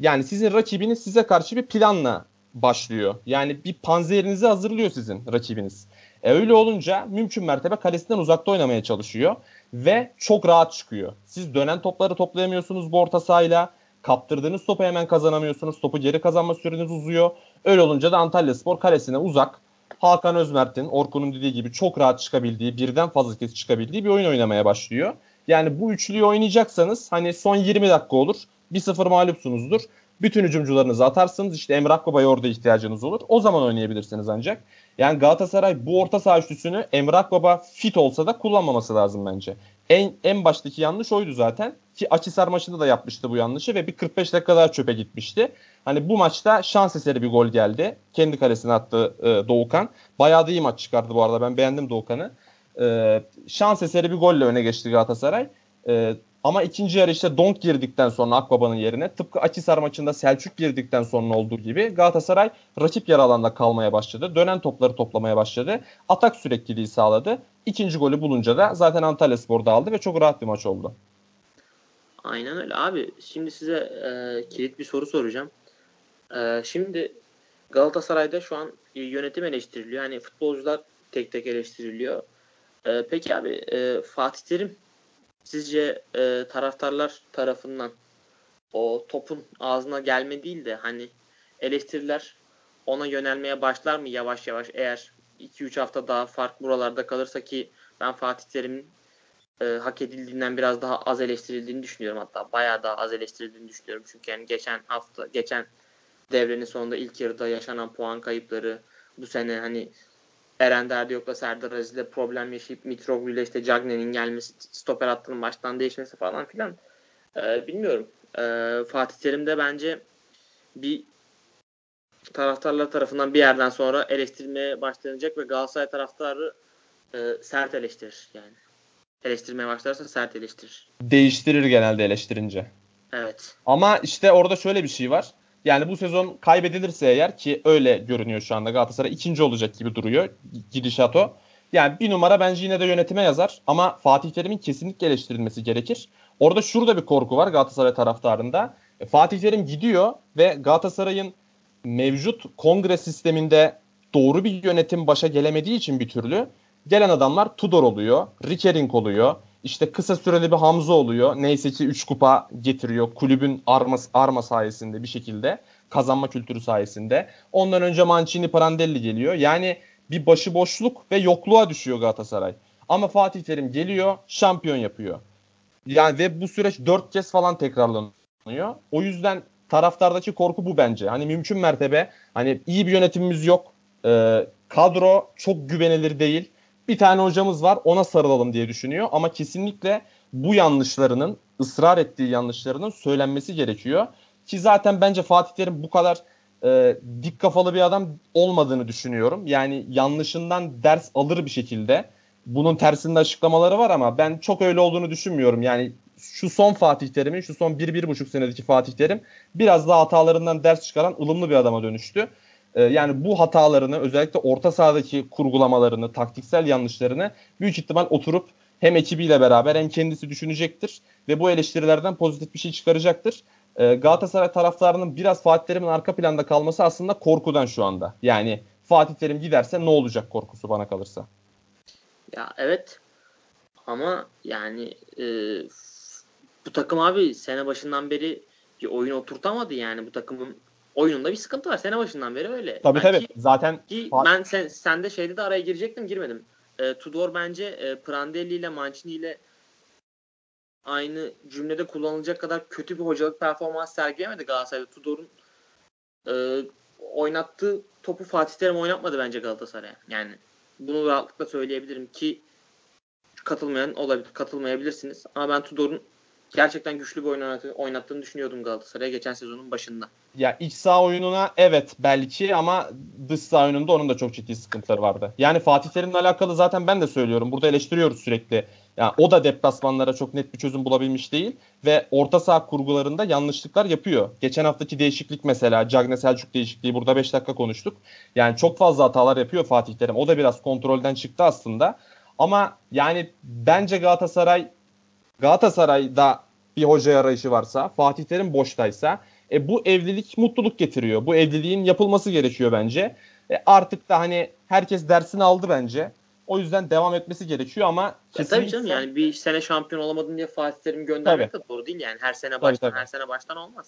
yani sizin rakibiniz size karşı bir planla başlıyor. Yani bir panzerinizi hazırlıyor sizin rakibiniz. Öyle olunca mümkün mertebe kalesinden uzakta oynamaya çalışıyor ve çok rahat çıkıyor. Siz dönen topları toplayamıyorsunuz bu orta sahayla. Kaptırdığınız topu hemen kazanamıyorsunuz. Topu geri kazanma süreniz uzuyor. Öyle olunca da Antalyaspor kalesine uzak, Hakan Özmert'in, Orkun'un dediği gibi çok rahat çıkabildiği, birden fazla kez çıkabildiği bir oyun oynamaya başlıyor. Yani bu üçlüyü oynayacaksanız hani son 20 dakika olur. 1-0 mağlupsunuzdur. Bütün hücumcularınızı atarsınız. İşte Emre Akbaba'ya orada ihtiyacınız olur. O zaman oynayabilirsiniz ancak. Yani Galatasaray bu orta saha üçlüsünü Emre Akbaba fit olsa da kullanmaması lazım bence. En baştaki yanlış oydu zaten. Ki Akhisar maçında da yapmıştı bu yanlışı ve bir 45 dakika daha çöpe gitmişti. Hani bu maçta şans eseri bir gol geldi. Kendi kalesine attı Doğukan. Bayağı da iyi maç çıkardı bu arada. Ben beğendim Doğukan'ı. Şans eseri bir golle öne geçti Galatasaray. Ama ikinci yarı işte Donk girdikten sonra Akbaba'nın yerine, tıpkı Akhisar maçında Selçuk girdikten sonra olduğu gibi Galatasaray rakip yarı alanda kalmaya başladı. Dönen topları toplamaya başladı. Atak sürekliliği sağladı. İkinci golü bulunca da zaten Antalyaspor'da aldı ve çok rahat bir maç oldu. Aynen öyle abi. Şimdi size kilit bir soru soracağım. Şimdi Galatasaray'da şu an yönetim eleştiriliyor. Yani futbolcular tek tek eleştiriliyor. Peki abi Fatih Terim sizce taraftarlar tarafından o topun ağzına gelme değil de hani eleştiriler ona yönelmeye başlar mı yavaş yavaş, eğer 2-3 hafta daha fark buralarda kalırsa? Ki ben Fatih Terim'in hak edildiğinden biraz daha az eleştirildiğini düşünüyorum, hatta bayağı daha az eleştirildiğini düşünüyorum. Çünkü yani geçen devrenin sonunda ilk yarıda yaşanan puan kayıpları, bu sene hani Eren Derdiyok'la Serdar Aziz'le problem yaşayıp Mitroglou işte Cagney'in gelmesi, stoper hattının baştan değişmesi falan filan. Bilmiyorum. Fatih Terim de bence bir taraftarlar tarafından bir yerden sonra eleştirilmeye başlanacak ve Galatasaray taraftarı sert eleştirir yani. Eleştirmeye başlarsa sert eleştirir. Değiştirir genelde eleştirince. Evet. Ama işte orada şöyle bir şey var. Yani bu sezon kaybedilirse eğer, ki öyle görünüyor şu anda, Galatasaray ikinci olacak gibi duruyor gidişat o. Yani bir numara bence yine de yönetime yazar ama Fatih Terim'in kesinlikle eleştirilmesi gerekir. Orada şurada bir korku var Galatasaray taraftarında. Fatih Terim gidiyor ve Galatasaray'ın mevcut kongre sisteminde doğru bir yönetim başa gelemediği için bir türlü gelen adamlar Tudor oluyor, Rikering oluyor. İşte kısa süreli bir Hamza oluyor. Neyse ki 3 kupa getiriyor. Kulübün arma sayesinde bir şekilde. Kazanma kültürü sayesinde. Ondan önce Mancini, Prandelli geliyor. Yani bir başıboşluk ve yokluğa düşüyor Galatasaray. Ama Fatih Terim geliyor, şampiyon yapıyor. Yani ve bu süreç 4 kez falan tekrarlanıyor. O yüzden taraftardaki korku bu bence. Hani mümkün mertebe hani iyi bir yönetimimiz yok. Kadro çok güvenilir değil. Bir tane hocamız var, ona sarılalım diye düşünüyor ama kesinlikle bu yanlışlarının, ısrar ettiği yanlışlarının söylenmesi gerekiyor. Ki zaten bence Fatih Terim bu kadar dik kafalı bir adam olmadığını düşünüyorum. Yani yanlışından ders alır bir şekilde. Bunun tersinde açıklamaları var ama ben çok öyle olduğunu düşünmüyorum. Yani şu son Fatih Terim'in, şu son 1-1,5 senedeki Fatih Terim biraz daha hatalarından ders çıkaran ılımlı bir adama dönüştü. Yani bu hatalarını, özellikle orta sahadaki kurgulamalarını, taktiksel yanlışlarını büyük ihtimal oturup hem ekibiyle beraber hem kendisi düşünecektir. Ve bu eleştirilerden pozitif bir şey çıkaracaktır. Galatasaray taraftarının biraz Fatih Terim'in arka planda kalması aslında korkudan şu anda. Yani Fatih Terim giderse ne olacak korkusu bana kalırsa. Ya evet ama yani bu takım abi sene başından beri bir oyun oturtamadı yani bu takımın oyununda bir sıkıntı var. Sene başından beri öyle. Tabii tabii. Zaten ki ben sen de şeyde de araya girecektim, girmedim. Tudor bence Prandelli ile Mancini ile aynı cümlede kullanılacak kadar kötü bir hocalık performans sergilemedi Galatasaray'da. Tudor'un oynattığı topu Fatih Terim oynatmadı bence Galatasaray'a. Yani bunu rahatlıkla söyleyebilirim ki katılmayan olabilir, katılmayabilirsiniz. Ama ben Tudor'un gerçekten güçlü bir oyun oynattığını düşünüyordum Galatasaray'a geçen sezonun başında. Ya iç saha oyununa evet belki ama dış saha oyununda onun da çok ciddi sıkıntıları vardı. Yani Fatih Terim'le alakalı zaten ben de söylüyorum. Burada eleştiriyoruz sürekli. Yani o da deplasmanlara çok net bir çözüm bulabilmiş değil. Ve orta saha kurgularında yanlışlıklar yapıyor. Geçen haftaki değişiklik mesela. Cagne Selçuk değişikliği burada 5 dakika konuştuk. Yani çok fazla hatalar yapıyor Fatih Terim. O da biraz kontrolden çıktı aslında. Ama yani bence Galatasaray'da bir hoca arayışı varsa, Fatih Terim boştaysa bu evlilik mutluluk getiriyor. Bu evliliğin yapılması gerekiyor bence. Artık da hani herkes dersini aldı bence. O yüzden devam etmesi gerekiyor ama kesinlikle... Tabii canım yani bir sene şampiyon olamadın diye Fatih Terim göndermek tabii de doğru değil yani. Her sene baştan olmaz.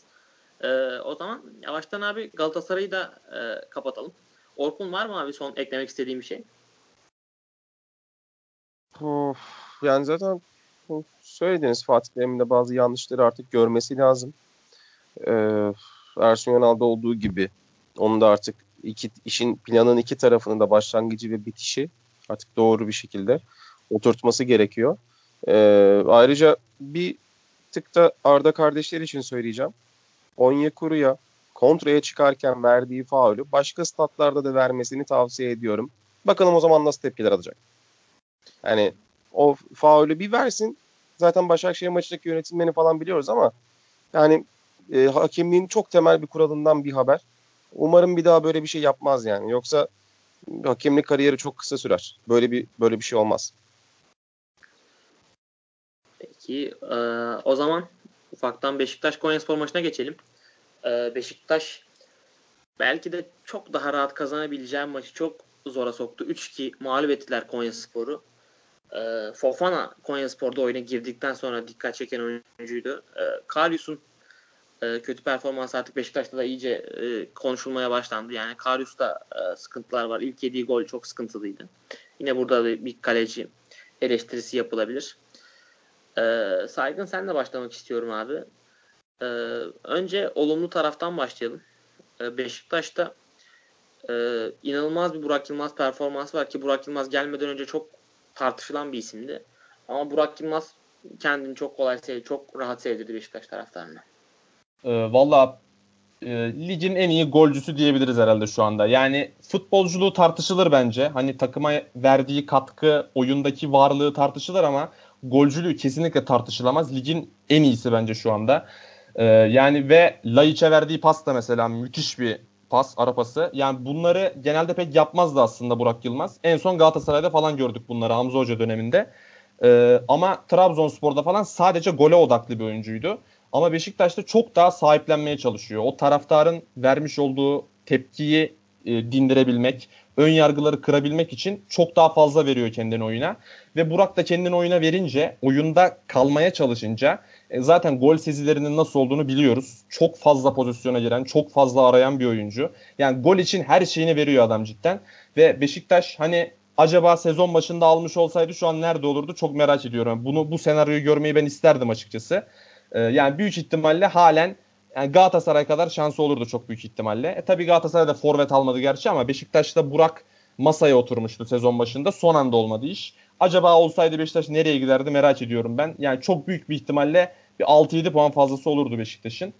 O zaman yavaştan abi Galatasaray'ı da kapatalım. Orkun var mı abi son eklemek istediğim bir şey? Yani zaten söylediğiniz Fatih Terim'in de bazı yanlışları artık görmesi lazım. Ersun Yanal'da olduğu gibi onun da artık planın iki tarafının da başlangıcı ve bitişi artık doğru bir şekilde oturtması gerekiyor. Ayrıca bir tık da Arda kardeşler için söyleyeceğim. Onyekuru'ya kontraya çıkarken verdiği faulü başka statlarda da vermesini tavsiye ediyorum. Bakalım o zaman nasıl tepkiler alacak. Yani o faulü bir versin. Zaten Başakşehir maçındaki yönetilmeni falan biliyoruz ama yani hakemliğin çok temel bir kuralından bir haber. Umarım bir daha böyle bir şey yapmaz yani. Yoksa hakemlik kariyeri çok kısa sürer. Böyle bir şey olmaz. Peki o zaman ufaktan Beşiktaş-Konyaspor maçına geçelim. Beşiktaş belki de çok daha rahat kazanabileceği maçı çok zora soktu. 3-2 mağlup ettiler Konyaspor'u. Fofana Konyaspor'da oyuna girdikten sonra dikkat çeken oyuncuydu. Karius'un kötü performans artık Beşiktaş'ta da iyice konuşulmaya başlandı. Yani Karius'ta sıkıntılar var. İlk yediği gol çok sıkıntılıydı. Yine burada bir kaleci eleştirisi yapılabilir. Saygın senle başlamak istiyorum abi. Önce olumlu taraftan başlayalım. Beşiktaş'ta inanılmaz bir Burak Yılmaz performansı var ki Burak Yılmaz gelmeden önce çok tartışılan bir isimdi. Ama Burak Yılmaz kendini çok rahat sevdirdi Beşiktaş taraftarına. Valla ligin en iyi golcüsü diyebiliriz herhalde şu anda. Yani futbolculuğu tartışılır bence. Hani takıma verdiği katkı, oyundaki varlığı tartışılır ama golcülüğü kesinlikle tartışılamaz. Ligin en iyisi bence şu anda. Yani ve Laiç'e verdiği pas da mesela müthiş bir pas, ara pası. Yani bunları genelde pek yapmazdı aslında Burak Yılmaz. En son Galatasaray'da falan gördük bunları Hamza Hoca döneminde. Ama Trabzonspor'da falan sadece gole odaklı bir oyuncuydu. Ama Beşiktaş'ta çok daha sahiplenmeye çalışıyor. O taraftarın vermiş olduğu tepkiyi dindirebilmek, ön yargıları kırabilmek için çok daha fazla veriyor kendini oyuna. Ve Burak da kendini oyuna verince, oyunda kalmaya çalışınca zaten gol sezilerinin nasıl olduğunu biliyoruz. Çok fazla pozisyona giren, çok fazla arayan bir oyuncu. Yani gol için her şeyini veriyor adam cidden. Ve Beşiktaş hani acaba sezon başında almış olsaydı şu an nerede olurdu çok merak ediyorum. Bu senaryoyu görmeyi ben isterdim açıkçası. Yani büyük ihtimalle halen yani Galatasaray kadar şansı olurdu çok büyük ihtimalle. Tabii Galatasaray da forvet almadı gerçi ama Beşiktaş'ta Burak masaya oturmuştu sezon başında. Son anda olmadı iş. Acaba olsaydı Beşiktaş nereye giderdi merak ediyorum ben. Yani çok büyük bir ihtimalle bir 6-7 puan fazlası olurdu Beşiktaş'ın.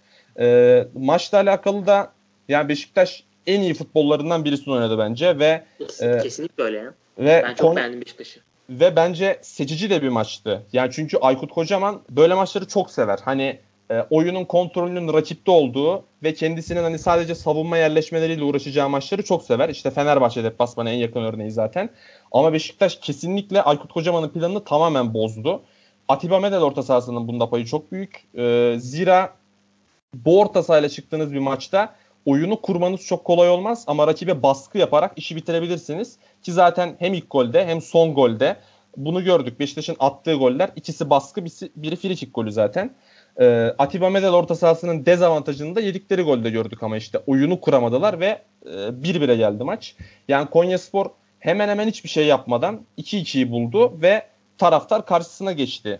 Maçla alakalı da yani Beşiktaş en iyi futbollarından birisini oynadı bence ve kesinlikle öyle ya. Ben çok beğendim Beşiktaş'ı. Ve bence seçici de bir maçtı. Yani çünkü Aykut Kocaman böyle maçları çok sever. Hani oyunun kontrolünün rakipte olduğu ve kendisinin hani sadece savunma yerleşmeleriyle uğraşacağı maçları çok sever. İşte Fenerbahçe deplasmanı en yakın örneği zaten. Ama Beşiktaş kesinlikle Aykut Kocaman'ın planını tamamen bozdu. Atiba Medel orta sahasının bunda payı çok büyük. Zira bu orta sahayla çıktığınız bir maçta oyunu kurmanız çok kolay olmaz ama rakibe baskı yaparak işi bitirebilirsiniz. Ki zaten hem ilk golde hem son golde Bunu gördük. Beşiktaş'ın attığı goller. İkisi baskı, biri frikik golü zaten. Atiba Medel orta sahasının dezavantajını da yedikleri golde gördük ama işte oyunu kuramadılar ve 1-1'e geldi maç. Yani Konyaspor hemen hemen hiçbir şey yapmadan 2-2'yi buldu ve taraftar karşısına geçti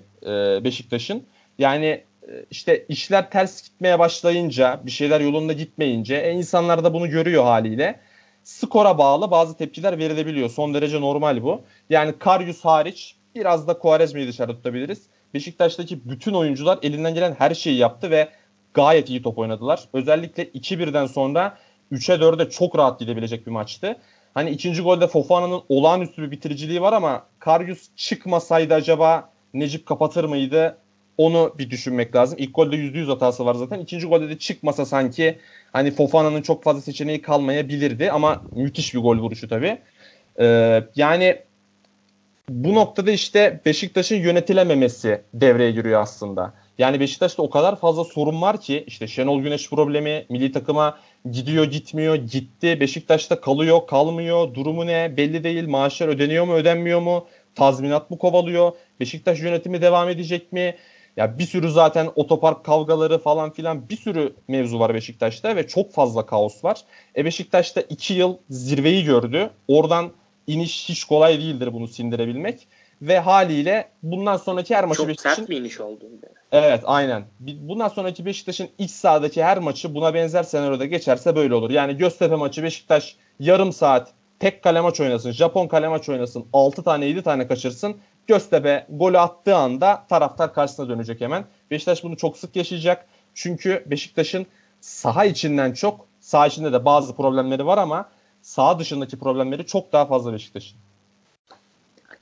Beşiktaş'ın. Yani işte işler ters gitmeye başlayınca, bir şeyler yolunda gitmeyince insanlar da bunu görüyor haliyle. Skora bağlı bazı tepkiler verilebiliyor. Son derece normal bu. Yani Karius hariç biraz da Quaresma'yı dışarı tutabiliriz. Beşiktaş'taki bütün oyuncular elinden gelen her şeyi yaptı ve gayet iyi top oynadılar. Özellikle 2-1'den sonra 3'e 4'e çok rahat gidebilecek bir maçtı. Hani ikinci golde Fofana'nın olağanüstü bir bitiriciliği var ama Karius çıkmasaydı acaba Necip kapatır mıydı? Onu bir düşünmek lazım. İlk golde %100 hatası var zaten. İkinci golde de çıkmasa sanki hani Fofana'nın çok fazla seçeneği kalmayabilirdi ama müthiş bir gol vuruşu tabii. Yani bu noktada işte Beşiktaş'ın yönetilememesi devreye giriyor aslında. Yani Beşiktaş'ta o kadar fazla sorun var ki işte Şenol Güneş problemi, milli takıma gidiyor gitmiyor, gitti. Beşiktaş'ta kalıyor kalmıyor, durumu ne belli değil, maaşlar ödeniyor mu ödenmiyor mu, tazminat mı kovalıyor, Beşiktaş yönetimi devam edecek mi? Ya bir sürü zaten otopark kavgaları falan filan bir sürü mevzu var Beşiktaş'ta ve çok fazla kaos var. Beşiktaş'ta 2 yıl zirveyi gördü. Oradan iniş hiç kolay değildir bunu sindirebilmek. Ve haliyle bundan sonraki her maçı Beşiktaş'ın... Çok sert bir iniş oldu. Evet aynen. Bundan sonraki Beşiktaş'ın iç sahadaki her maçı buna benzer senaryoda geçerse böyle olur. Yani Göztepe maçı Beşiktaş yarım saat tek kale maç oynasın, Japon kale maç oynasın, 6 tane 7 tane kaçırsın. Göztepe golü attığı anda taraftar karşısına dönecek hemen. Beşiktaş bunu çok sık yaşayacak. Çünkü Beşiktaş'ın saha içinden çok, saha içinde de bazı problemleri var ama saha dışındaki problemleri çok daha fazla Beşiktaş'ın.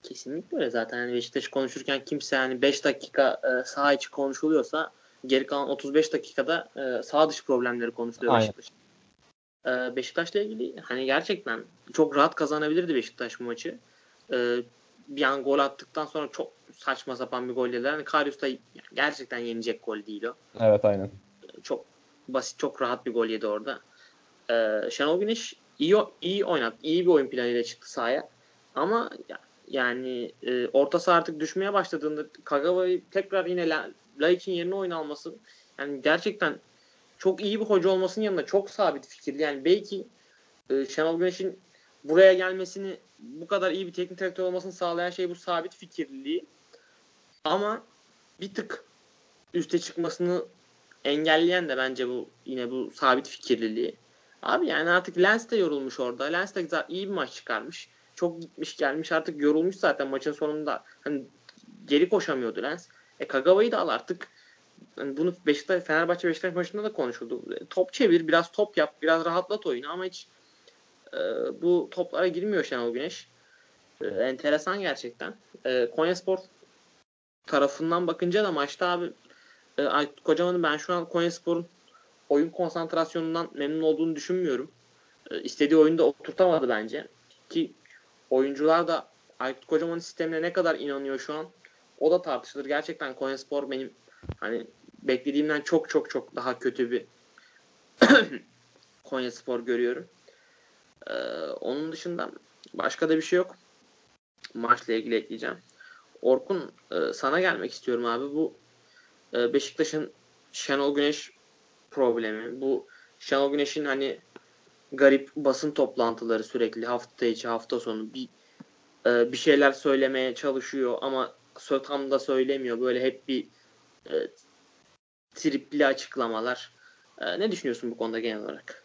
Kesinlikle öyle zaten. Yani Beşiktaş konuşurken kimse yani 5 dakika saha içi konuşuluyorsa geri kalan 35 dakikada saha dışı problemleri konuşuluyor Beşiktaş'ın. Beşiktaş'la ilgili hani gerçekten çok rahat kazanabilirdi Beşiktaş bu maçı. Bir an gol attıktan sonra çok saçma sapan bir gol yediler. Yani Karius da gerçekten yenecek gol değil o. Evet aynen. Çok basit, çok rahat bir gol yedi orada. Şenol Güneş iyi oynadı. İyi bir oyun planıyla çıktı sahaya. Ama yani orta saha artık düşmeye başladığında Kagawa'yı tekrar yine Laik'in yerine oyun alması, yani gerçekten çok iyi bir hoca olmasının yanında çok sabit fikirli. Yani belki Şenol Güneş'in buraya gelmesini, bu kadar iyi bir teknik direktör olmasını sağlayan şey bu sabit fikirliliği. Ama bir tık üste çıkmasını engelleyen de bence bu yine bu sabit fikirliliği. Abi yani artık Lens de yorulmuş orada. Lens de iyi bir maç çıkarmış. Çok gitmiş gelmiş, artık yorulmuş zaten maçın sonunda. Hani geri koşamıyordu Lens. Kagawa'yı da al artık. Yani bunu Fenerbahçe-Beşiktaş maçında da konuşuldu. Top çevir, biraz top yap, biraz rahatlat oyunu ama hiç bu toplara girmiyor Şenol Güneş. Enteresan gerçekten. Konyaspor tarafından bakınca da maçta abi kocamanın ben şu an Konyaspor'un oyun konsantrasyonundan memnun olduğunu düşünmüyorum. İstediği oyunu da oturtamadı bence. Ki oyuncular da Aykut Kocaman'ın sistemine ne kadar inanıyor şu an o da tartışılır. Gerçekten Konyaspor benim hani beklediğimden çok çok çok daha kötü bir Konyaspor görüyorum. Onun dışında başka da bir şey yok. Maçla ilgili ekleyeceğim. Orkun sana gelmek istiyorum abi. Bu Beşiktaş'ın Şenol Güneş problemi. Bu Şenol Güneş'in hani garip basın toplantıları, sürekli hafta içi hafta sonu bir şeyler söylemeye çalışıyor ama tam da söylemiyor. Böyle hep bir tripli açıklamalar. Ne düşünüyorsun bu konuda genel olarak?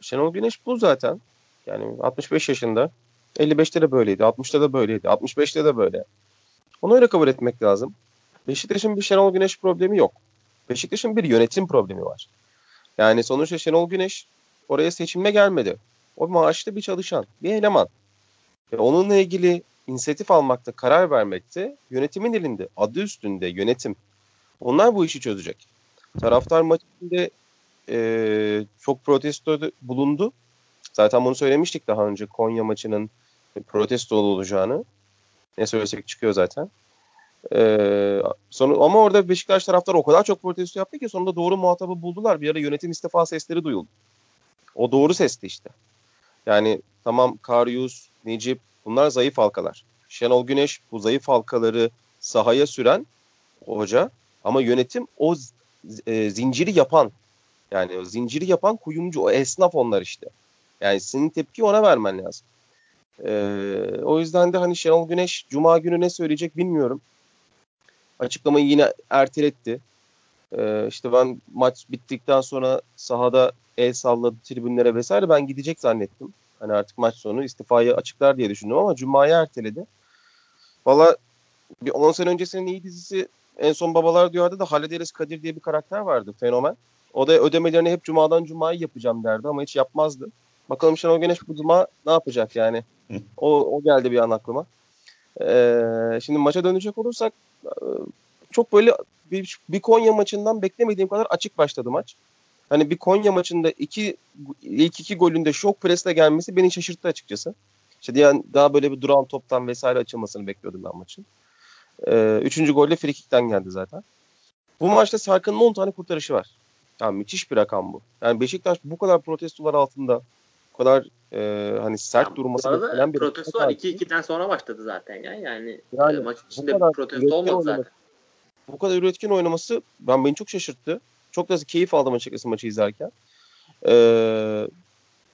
Şenol Güneş bu zaten. Yani 65 yaşında. 55'te de böyleydi. 60'ta da böyleydi. 65'te de böyle. Onu öyle kabul etmek lazım. Beşiktaş'ın bir Şenol Güneş problemi yok. Beşiktaş'ın bir yönetim problemi var. Yani sonuçta Şenol Güneş oraya seçimle gelmedi. O maaşlı bir çalışan, bir eleman. Ve onunla ilgili inisiyatif almakta, karar vermekte yönetimin elinde. Adı üstünde yönetim. Onlar bu işi çözecek. Taraftar maçında çok protesto bulundu. Zaten bunu söylemiştik daha önce Konya maçının protesto olacağını. Ne söylesek çıkıyor zaten. Ama orada Beşiktaş taraftarı o kadar çok protesto yaptı ki sonunda doğru muhatabı buldular. Bir ara yönetim istifa sesleri duyuldu. O doğru sesti işte. Yani tamam Karius, Necip bunlar zayıf halkalar. Şenol Güneş bu zayıf halkaları sahaya süren hoca, ama yönetim o zinciri yapan, yani o zinciri yapan kuyumcu, o esnaf onlar işte. Yani senin tepkiyi ona vermen lazım. O yüzden de hani Şenol Güneş Cuma günü ne söyleyecek bilmiyorum. Açıklamayı yine erteletti. İşte ben maç bittikten sonra sahada el salladı tribünlere vesaire, ben gidecek zannettim. Hani artık maç sonu istifayı açıklar diye düşündüm ama Cuma'ya erteledi. Valla bir 10 sene öncesinin iyi dizisi En Son Babalar Diyar'da da Hallederiz Kadir diye bir karakter vardı, fenomen. O da ödemelerini hep Cuma'dan Cuma'yı yapacağım derdi ama hiç yapmazdı. Bakalım Şenol Güneş bu Cuma ne yapacak yani. O geldi bir an aklıma. Şimdi maça dönecek olursak, çok böyle bir Konya maçından beklemediğim kadar açık başladı maç. Hani bir Konya maçında ilk iki golünde şok presle gelmesi beni şaşırttı açıkçası. İşte yani daha böyle bir duran toptan vesaire açılmasını bekliyordum ben maçın. Üçüncü golle frikikten geldi zaten. Bu maçta Serkan'ın 10 tane kurtarışı var. Yani müthiş bir rakam bu. Yani Beşiktaş bu kadar protestolar altında, bu kadar hani sert yani durması beklenen bir protestolar 2-2'den sonra başladı zaten ya. Yani maç içinde bir protesto olmadı zaten. Bu kadar üretken oynaması beni çok şaşırttı. Çok da keyif aldım açıkçası maçı izlerken.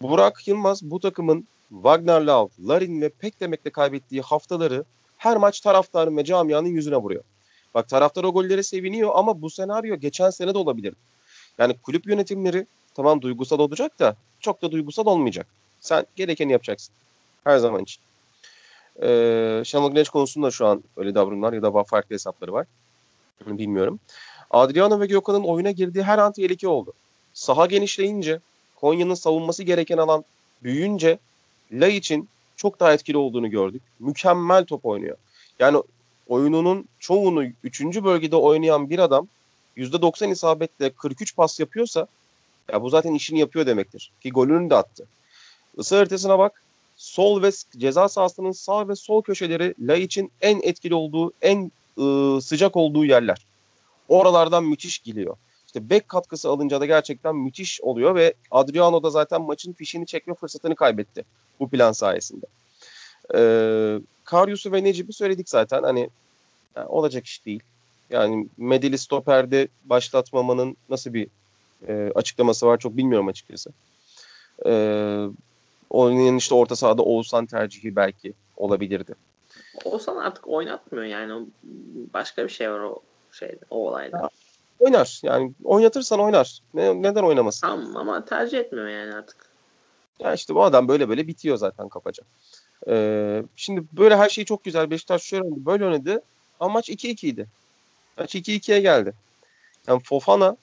Burak Yılmaz bu takımın Wagner Love, Larin ve Peklemek'le kaybettiği haftaları her maç taraftarın ve camianın yüzüne vuruyor. Bak, taraftar o gollere seviniyor ama bu senaryo geçen sene de olabilir. Yani kulüp yönetimleri tamam duygusal olacak da çok da duygusal olmayacak. Sen gerekeni yapacaksın. Her zaman için. Şenol Güneş konusunda şu an öyle davranımlar ya da farklı hesapları var. Bilmiyorum. Adriano ve Gökhan'ın oyuna girdiği her an tehlike oldu. Saha genişleyince, Konya'nın savunması gereken alan büyüyünce Lay için çok daha etkili olduğunu gördük. Mükemmel top oynuyor. Yani oyununun çoğunu 3. bölgede oynayan bir adam %90 isabetle 43 pas yapıyorsa ya bu zaten işini yapıyor demektir. Ki golünü de attı. Isı haritasına bak. Sol ve ceza sahasının sağ ve sol köşeleri Lay için en etkili olduğu, en sıcak olduğu yerler. Oralardan müthiş geliyor. İşte bek katkısı alınca da gerçekten müthiş oluyor ve Adriano da zaten maçın fişini çekme fırsatını kaybetti bu plan sayesinde. Karyus'u ve Necip'i söyledik zaten. Hani olacak iş değil. Yani Medeli stoperde başlatmamanın nasıl bir açıklaması var çok bilmiyorum açıkçası. Onun işte orta sahada Oğuzhan tercihi belki olabilirdi. Oğuzhan artık oynatmıyor yani. Başka bir şey var o olayda. Ya, oynar. Yani oynatırsan oynar. Neden oynamasın? Tamam ama tercih etmiyor yani artık. Ya işte bu adam böyle bitiyor zaten kafaca. Şimdi böyle her şey çok güzel. Beşiktaş şöyle oynadı, böyle oynadı. Ama maç 2-2'ydi. Maç 2-2'ye geldi. Yani Fofana,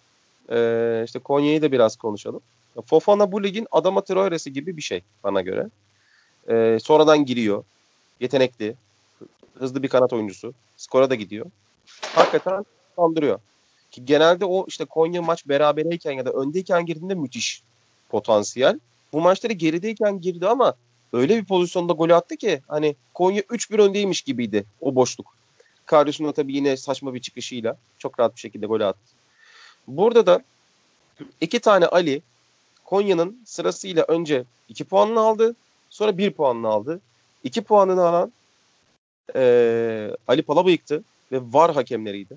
işte Konya'yı da biraz konuşalım. Fofana bu ligin Adama Traoresi gibi bir şey bana göre. Sonradan giriyor. Yetenekli, hızlı bir kanat oyuncusu. Skora da gidiyor. Hakikaten kandırıyor. Ki genelde o işte Konya maç berabereyken ya da öndeyken girdiğinde müthiş potansiyel. Bu maçları gerideyken girdi ama öyle bir pozisyonda golü attı ki hani Konya 3-1 öndeymiş gibiydi o boşluk. Karius'un da tabii yine saçma bir çıkışıyla çok rahat bir şekilde golü attı. Burada da iki tane Ali Konya'nın sırasıyla önce 2 puanını aldı, sonra 1 puanını aldı. 2 puanını alan Ali Palabıyık'tı ve VAR hakemleriydi.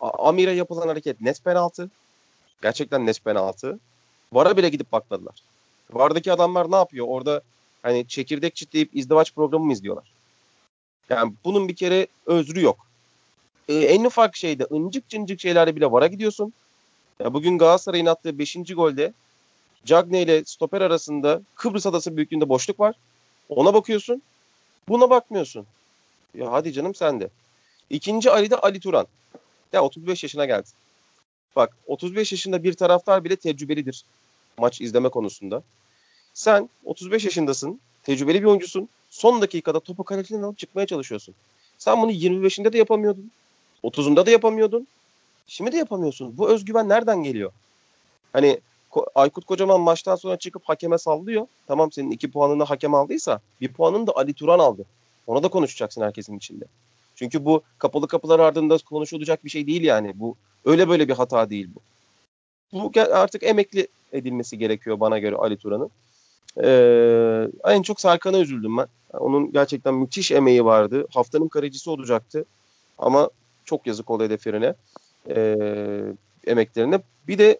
Amir'e yapılan hareket net penaltı. Gerçekten net penaltı. VAR'a bile gidip bakmadılar. VAR'daki adamlar ne yapıyor? Orada hani çekirdek çitleyip izdivaç programı mı izliyorlar? Yani bunun bir kere özrü yok. En ufak şeyde ıncık cıncık şeylerle bile VAR'a gidiyorsun. Ya bugün Galatasaray'ın attığı 5. golde Cagne ile stoper arasında Kıbrıs Adası büyüklüğünde boşluk var. Ona bakıyorsun. Buna bakmıyorsun. Ya hadi canım sen de. İkinci Ali de Ali Turan. Ya 35 yaşına geldi. Bak 35 yaşında bir taraftar bile tecrübelidir maç izleme konusunda. Sen 35 yaşındasın, tecrübeli bir oyuncusun. Son dakikada topu kalecinden alıp çıkmaya çalışıyorsun. Sen bunu 25'inde de yapamıyordun. 30'unda da yapamıyordun. Şimdi de yapamıyorsun. Bu özgüven nereden geliyor? Hani Aykut Kocaman maçtan sonra çıkıp hakeme sallıyor. Tamam senin 2 puanını hakem aldıysa 1 puanını da Ali Turan aldı. Ona da konuşacaksın herkesin içinde. Çünkü bu kapalı kapılar ardında konuşulacak bir şey değil yani. Bu öyle böyle bir hata değil bu. Bu artık emekli edilmesi gerekiyor bana göre Ali Turan'ın. En çok Serkan'a üzüldüm ben. Onun gerçekten müthiş emeği vardı. Haftanın kalecisi olacaktı. Ama çok yazık oldu hedeflerine, emeklerine. Bir de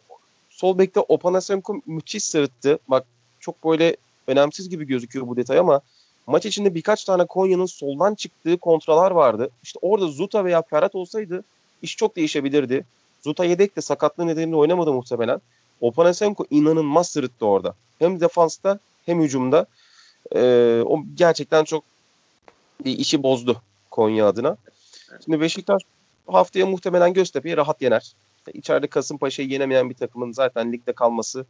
sol bekte Opanasenko müthiş sırıttı. Bak çok böyle önemsiz gibi gözüküyor bu detay ama maç içinde birkaç tane Konya'nın soldan çıktığı kontralar vardı. İşte orada Zuta veya Ferhat olsaydı iş çok değişebilirdi. Zuta yedek de sakatlığı nedeniyle oynamadı muhtemelen. Opanasenko inanılmaz sırıttı orada. Hem defansta hem hücumda. O gerçekten çok işi bozdu Konya adına. Şimdi Beşiktaş haftaya muhtemelen Göztepe'yi rahat yener. İçeride Kasımpaşa'yı yenemeyen bir takımın zaten ligde kalması,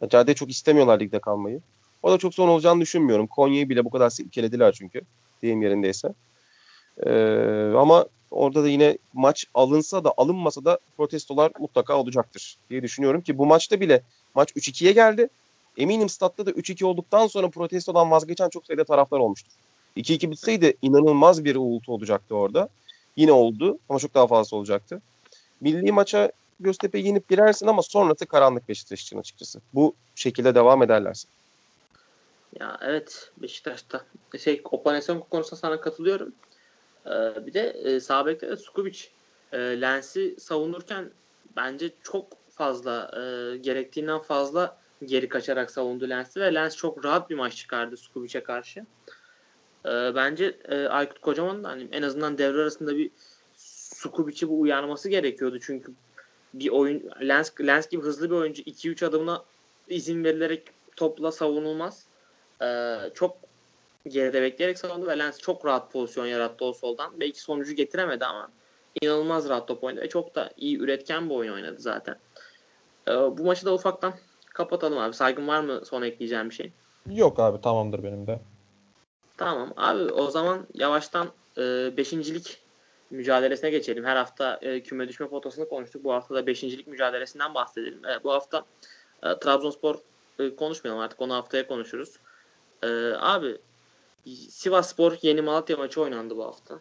acayip çok istemiyorlar ligde kalmayı. O da çok son olacağını düşünmüyorum. Konya'yı bile bu kadar silkelediler çünkü, deyim yerindeyse. Ama orada da yine maç alınsa da alınmasa da protestolar mutlaka olacaktır diye düşünüyorum ki bu maçta bile maç 3-2'ye geldi. Eminim statta da 3-2 olduktan sonra protestodan vazgeçen çok sayıda taraftar olmuştur. 2-2 bitseydi inanılmaz bir uğultu olacaktı orada. Yine oldu ama çok daha fazla olacaktı. Milli maça Göztepe'yi yenip girersin ama sonrası karanlık Beşiktaş için açıkçası. Bu şekilde devam ederlerse. Ya evet, Beşiktaş'ta. Opanasenko konusunda sana katılıyorum. Bir de sağ bekte de Skubic Lens'i savunurken bence çok fazla gerektiğinden fazla geri kaçarak savundu Lens'i ve Lens çok rahat bir maç çıkardı Skubic'e karşı. Bence Aykut Kocaman'ın hani en azından devre arasında bir Skubic'i bu uyarması gerekiyordu çünkü bir oyun Lens gibi hızlı bir oyuncu 2-3 adımına izin verilerek topla savunulmaz. Çok geride bekleyerek savundu ve Lens çok rahat pozisyon yarattı o soldan. Belki sonucu getiremedi ama inanılmaz rahat top oynadı ve çok da iyi üretken bir oyun oynadı zaten. Bu maçı da ufaktan kapatalım abi. Saygın var mı son ekleyeceğim bir şey? Yok abi, tamamdır benim de. Tamam abi, o zaman yavaştan 5.lik mücadelesine geçelim. Her hafta küme düşme potasını konuştuk. Bu hafta da 5.lik mücadelesinden bahsedelim. Bu hafta Trabzonspor konuşmayalım artık. Onu haftaya konuşuruz. Abi Sivasspor Yeni Malatya maçı oynandı bu hafta.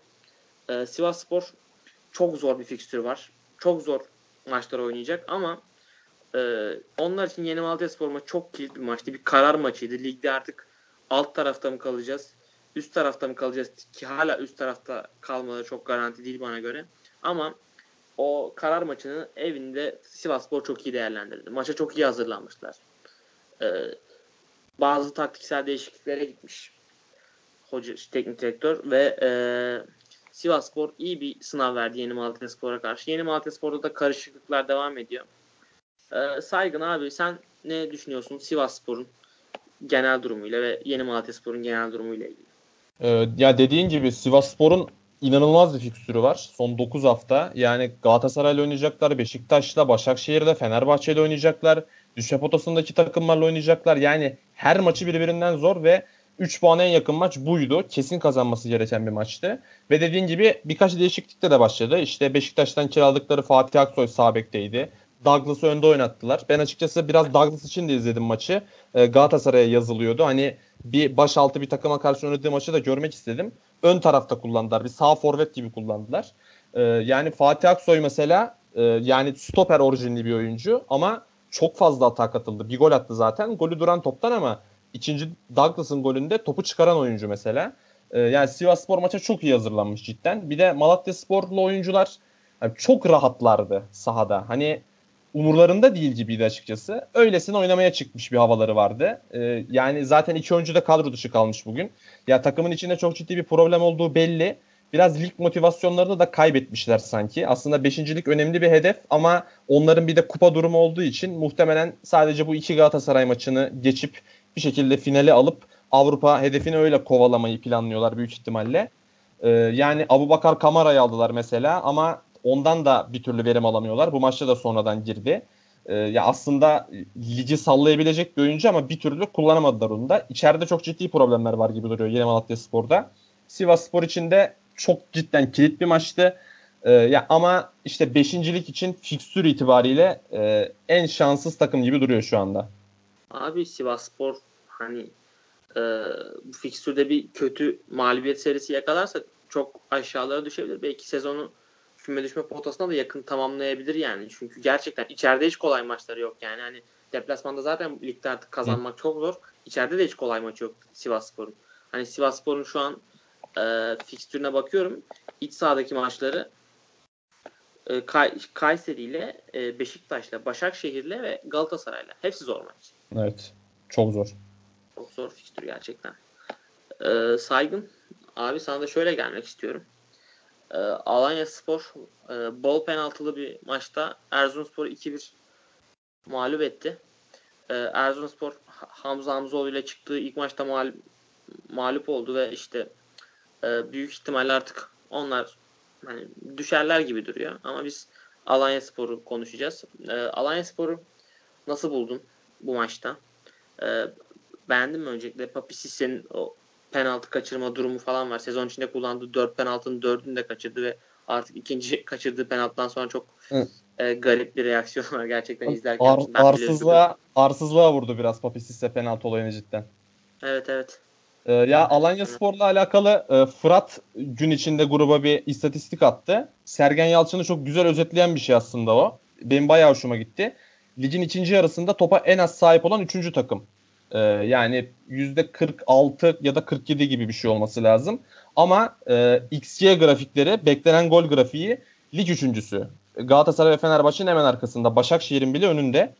Sivasspor çok zor bir fikstürü var. Çok zor maçlar oynayacak ama onlar için Yeni Malatyaspor maçı çok kilit bir maçtı. Bir karar maçıydı. Ligde artık alt tarafta mı kalacağız, üst tarafta mı kalacağız ki hala üst tarafta kalmaları çok garanti değil bana göre. Ama o karar maçını evinde Sivasspor çok iyi değerlendirdi. Maça çok iyi hazırlanmışlar. Bazı taktiksel değişikliklere gitmiş hoca, teknik direktör ve Sivasspor iyi bir sınav verdi Yeni Malatyaspor'a karşı. Yeni Malatyaspor'da da karışıklıklar devam ediyor. Saygın abi, sen ne düşünüyorsun Sivasspor'un genel durumuyla ve Yeni Malatyaspor'un genel durumuyla ilgili? Ya dediğin gibi Sivasspor'un inanılmaz bir fikstürü var. Son 9 hafta yani Galatasaray'la oynayacaklar, Beşiktaş'la, Başakşehir'le, Fenerbahçe'yle oynayacaklar. Düşme potasındaki takımlarla oynayacaklar. Yani her maçı birbirinden zor ve 3 puana en yakın maç buydu. Kesin kazanması gereken bir maçtı. Ve dediğin gibi birkaç değişiklikle de başladı. İşte Beşiktaş'tan kiraladıkları Fatih Aksoy sağ bekteydi. Douglas'ı önde oynattılar. Ben açıkçası biraz Douglas için de izledim maçı. Galatasaray'a yazılıyordu. Hani bir baş altı bir takıma karşı oynadığı maçı da görmek istedim. Ön tarafta kullandılar. Bir sağ forvet gibi kullandılar. Yani Fatih Aksoy mesela yani stoper orijinli bir oyuncu ama çok fazla hata katıldı. Bir gol attı zaten. Golü duran toptan ama ikinci Douglas'ın golünde topu çıkaran oyuncu mesela. Yani Sivasspor maça çok iyi hazırlanmış cidden. Bir de Malatyasporlu oyuncular yani çok rahatlardı sahada. Hani umurlarında değil gibiydi açıkçası. Öylesine oynamaya çıkmış bir havaları vardı. Yani zaten iki oyuncu da kadro dışı kalmış bugün. Ya takımın içinde çok ciddi bir problem olduğu belli. Biraz lig motivasyonlarını da kaybetmişler sanki. Aslında 5. lig önemli bir hedef ama onların bir de kupa durumu olduğu için muhtemelen sadece bu iki Galatasaray maçını geçip bir şekilde finale alıp Avrupa hedefini öyle kovalamayı planlıyorlar büyük ihtimalle. Yani Abubakar Kamara'yı aldılar mesela ama ondan da bir türlü verim alamıyorlar. Bu maçta da sonradan girdi. Ya aslında ligi sallayabilecek bir oyuncu ama bir türlü kullanamadılar onu da. İçeride çok ciddi problemler var gibi duruyor Yeni Malatyaspor'da. Sivasspor için de çok cidden kilit bir maçtı. Ya ama işte 5. lig için fikstür itibariyle en şanssız takım gibi duruyor şu anda. Abi Sivasspor hani bu fikstürde bir kötü mağlubiyet serisi yakalarsa çok aşağılara düşebilir. Belki sezonu küme düşme potasına da yakın tamamlayabilir yani. Çünkü gerçekten içeride hiç kolay maçları yok yani. Hani deplasmanda zaten ligde artık kazanmak çok zor. İçeride de hiç kolay maç yok Sivasspor'un. Hani Sivasspor'un şu an fikstürüne bakıyorum. İç sahadaki maçları Kayseri'yle, Beşiktaş'la, Başakşehir'le ve Galatasaray'la. Hepsi zor maç. Evet. Çok zor. Çok zor fikstür gerçekten. Saygın abi, sana da şöyle gelmek istiyorum. Alanyaspor bol penaltılı bir maçta Erzurumspor'u 2-1 mağlup etti. Erzurumspor Hamza Hamzoğlu ile çıktığı ilk maçta mağlup oldu ve işte büyük ihtimalle artık onlar yani düşerler gibi duruyor. Ama biz Alanyaspor'u konuşacağız. Alanyaspor'u nasıl buldun bu maçta? Beğendin mi öncelikle? Papi Sisse'nin o penaltı kaçırma durumu falan var. Sezon içinde kullandığı 4 penaltının 4'ünü de kaçırdı ve artık ikinci kaçırdığı penaltıdan sonra çok garip bir reaksiyon var gerçekten izlerken. Arsızlığa vurdu biraz Papi Sisse penaltı olayını cidden. Evet. Ya Alanyaspor'la alakalı Fırat gün içinde gruba bir istatistik attı. Sergen Yalçın'ı çok güzel özetleyen bir şey aslında o. Benim bayağı hoşuma gitti. Ligin ikinci yarısında topa en az sahip olan üçüncü takım. Yani %46 ya da 47 gibi bir şey olması lazım. Ama XG grafikleri, beklenen gol grafiği lig üçüncüsü. Galatasaray ve Fenerbahçe'nin hemen arkasında. Başakşehir'in bile önünde.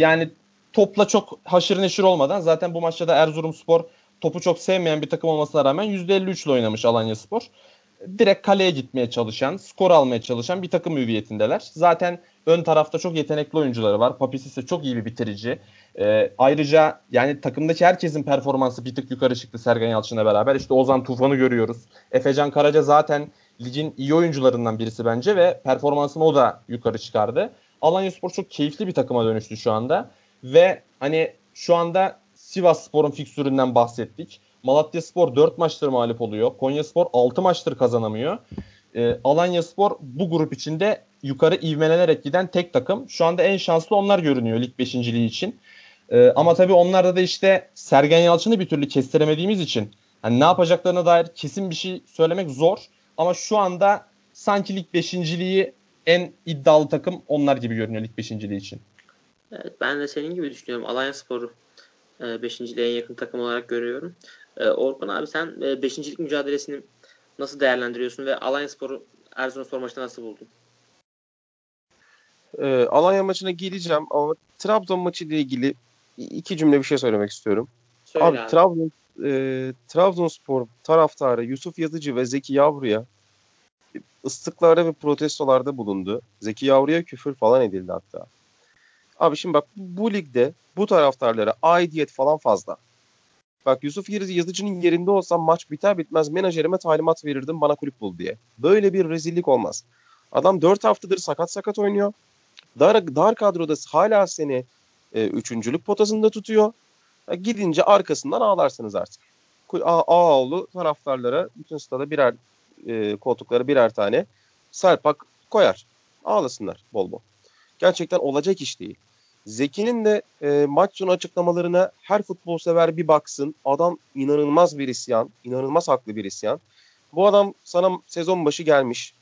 Yani topla çok haşır neşir olmadan, zaten bu maçta da Erzurumspor topu çok sevmeyen bir takım olmasına rağmen %53 ile oynamış Alanyaspor. Direkt kaleye gitmeye çalışan, skor almaya çalışan bir takım hüviyetindeler. Zaten ön tarafta çok yetenekli oyuncuları var. Papi Sisse çok iyi bir bitirici. Ayrıca yani takımdaki herkesin performansı bir tık yukarı çıktı Sergen Yalçın'la beraber. İşte Ozan Tufan'ı görüyoruz. Efecan Karaca zaten ligin iyi oyuncularından birisi bence ve performansını o da yukarı çıkardı. Alanyaspor çok keyifli bir takıma dönüştü şu anda. Ve hani şu anda Sivasspor'un fikstüründen bahsettik. Malatyaspor 4 maçtır mağlup oluyor. Konyaspor 6 maçtır kazanamıyor. Alanyaspor bu grup içinde yukarı ivmelenerek giden tek takım. Şu anda en şanslı onlar görünüyor lig 5.liği için. Ama tabii onlarda da işte Sergen Yalçın'ı bir türlü kestiremediğimiz için hani ne yapacaklarına dair kesin bir şey söylemek zor. Ama şu anda sanki lig 5.liği en iddialı takım onlar gibi görünüyor lig 5.liği için. Evet, ben de senin gibi düşünüyorum. Alanyaspor'u 5.liğe en yakın takım olarak görüyorum. Orkun abi, sen 5.lik mücadelesini nasıl değerlendiriyorsun ve Alanyaspor'u Erzurumspor maçında nasıl buldun? Alanya maçına geleceğim ama Trabzon maçı ile ilgili iki cümle bir şey söylemek istiyorum. Söyle abi. Trabzonspor taraftarı Yusuf Yazıcı ve Zeki Yavru'ya ıslıklarda ve protestolarda bulundu. Zeki Yavru'ya küfür falan edildi hatta. Abi şimdi bak, bu ligde bu taraftarlara aidiyet falan fazla. Bak, Yusuf Yazıcı'nın yerinde olsam maç biter bitmez menajerime talimat verirdim bana kulüp bul diye. Böyle bir rezillik olmaz. Adam 4 haftadır sakat oynuyor. Dar kadroda hala seni üçüncülük potasında tutuyor. Ya, gidince arkasından ağlarsınız artık. Ağaoğlu taraftarlara bütün stada birer koltuklara birer tane serpak koyar. Ağlasınlar bol bol. Gerçekten olacak iş değil. Zeki'nin de maç sonu açıklamalarına her futbol sever bir baksın. Adam inanılmaz bir isyan. İnanılmaz haklı bir isyan. Bu adam sana sezon başı gelmiş.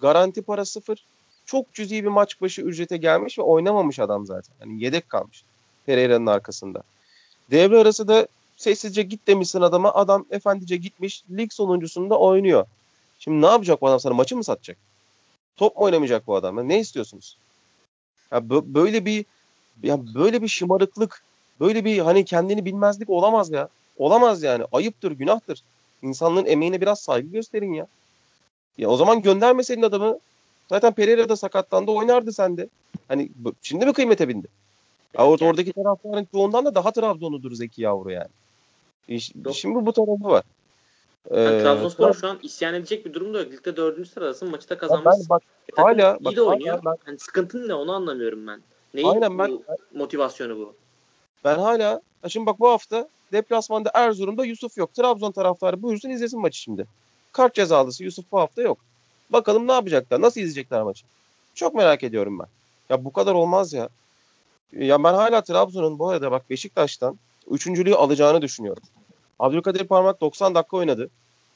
Garanti para sıfır. Çok cüzi bir maç başı ücrete gelmiş ve oynamamış adam zaten. Yani yedek kalmış Pereira'nın arkasında. Devre arası da sessizce git demişsin adama. Adam efendice gitmiş. Lig sonuncusunda oynuyor. Şimdi ne yapacak bu adam sana? Maçı mı satacak? Top mu oynamayacak bu adam? Yani ne istiyorsunuz? Ya böyle bir şımarıklık, böyle bir hani kendini bilmezlik olamaz ya. Olamaz yani. Ayıptır, günahtır. İnsanların emeğine biraz saygı gösterin ya. Ya o zaman göndermeseydin adamı. Zaten Pereira'da sakatlandı, oynardı sende. Hani şimdi mi kıymete bindi? Ya oradaki taraftarın çoğundan da daha Trabzonludur Zeki Yavru yani. Şimdi bu tarafı var. Yani Trabzonspor şu an isyan edecek bir durumda yok. Ligde 4. sıradasın, maçı da kazanmışsın. İyi de oynuyor. Yani sıkıntın ne, onu anlamıyorum ben. Motivasyonu bu? Ben hala, şimdi bak, bu hafta deplasmanda Erzurum'da Yusuf yok. Trabzon taraftarı buyursun izlesin maçı şimdi. Kart cezalısı Yusuf bu hafta yok. Bakalım ne yapacaklar, nasıl izleyecekler maçı. Çok merak ediyorum ben. Ya bu kadar olmaz ya. Ya ben hala Trabzon'un bu arada bak Beşiktaş'tan üçüncülüğü alacağını düşünüyorum. Abdülkadir Parmak 90 dakika oynadı.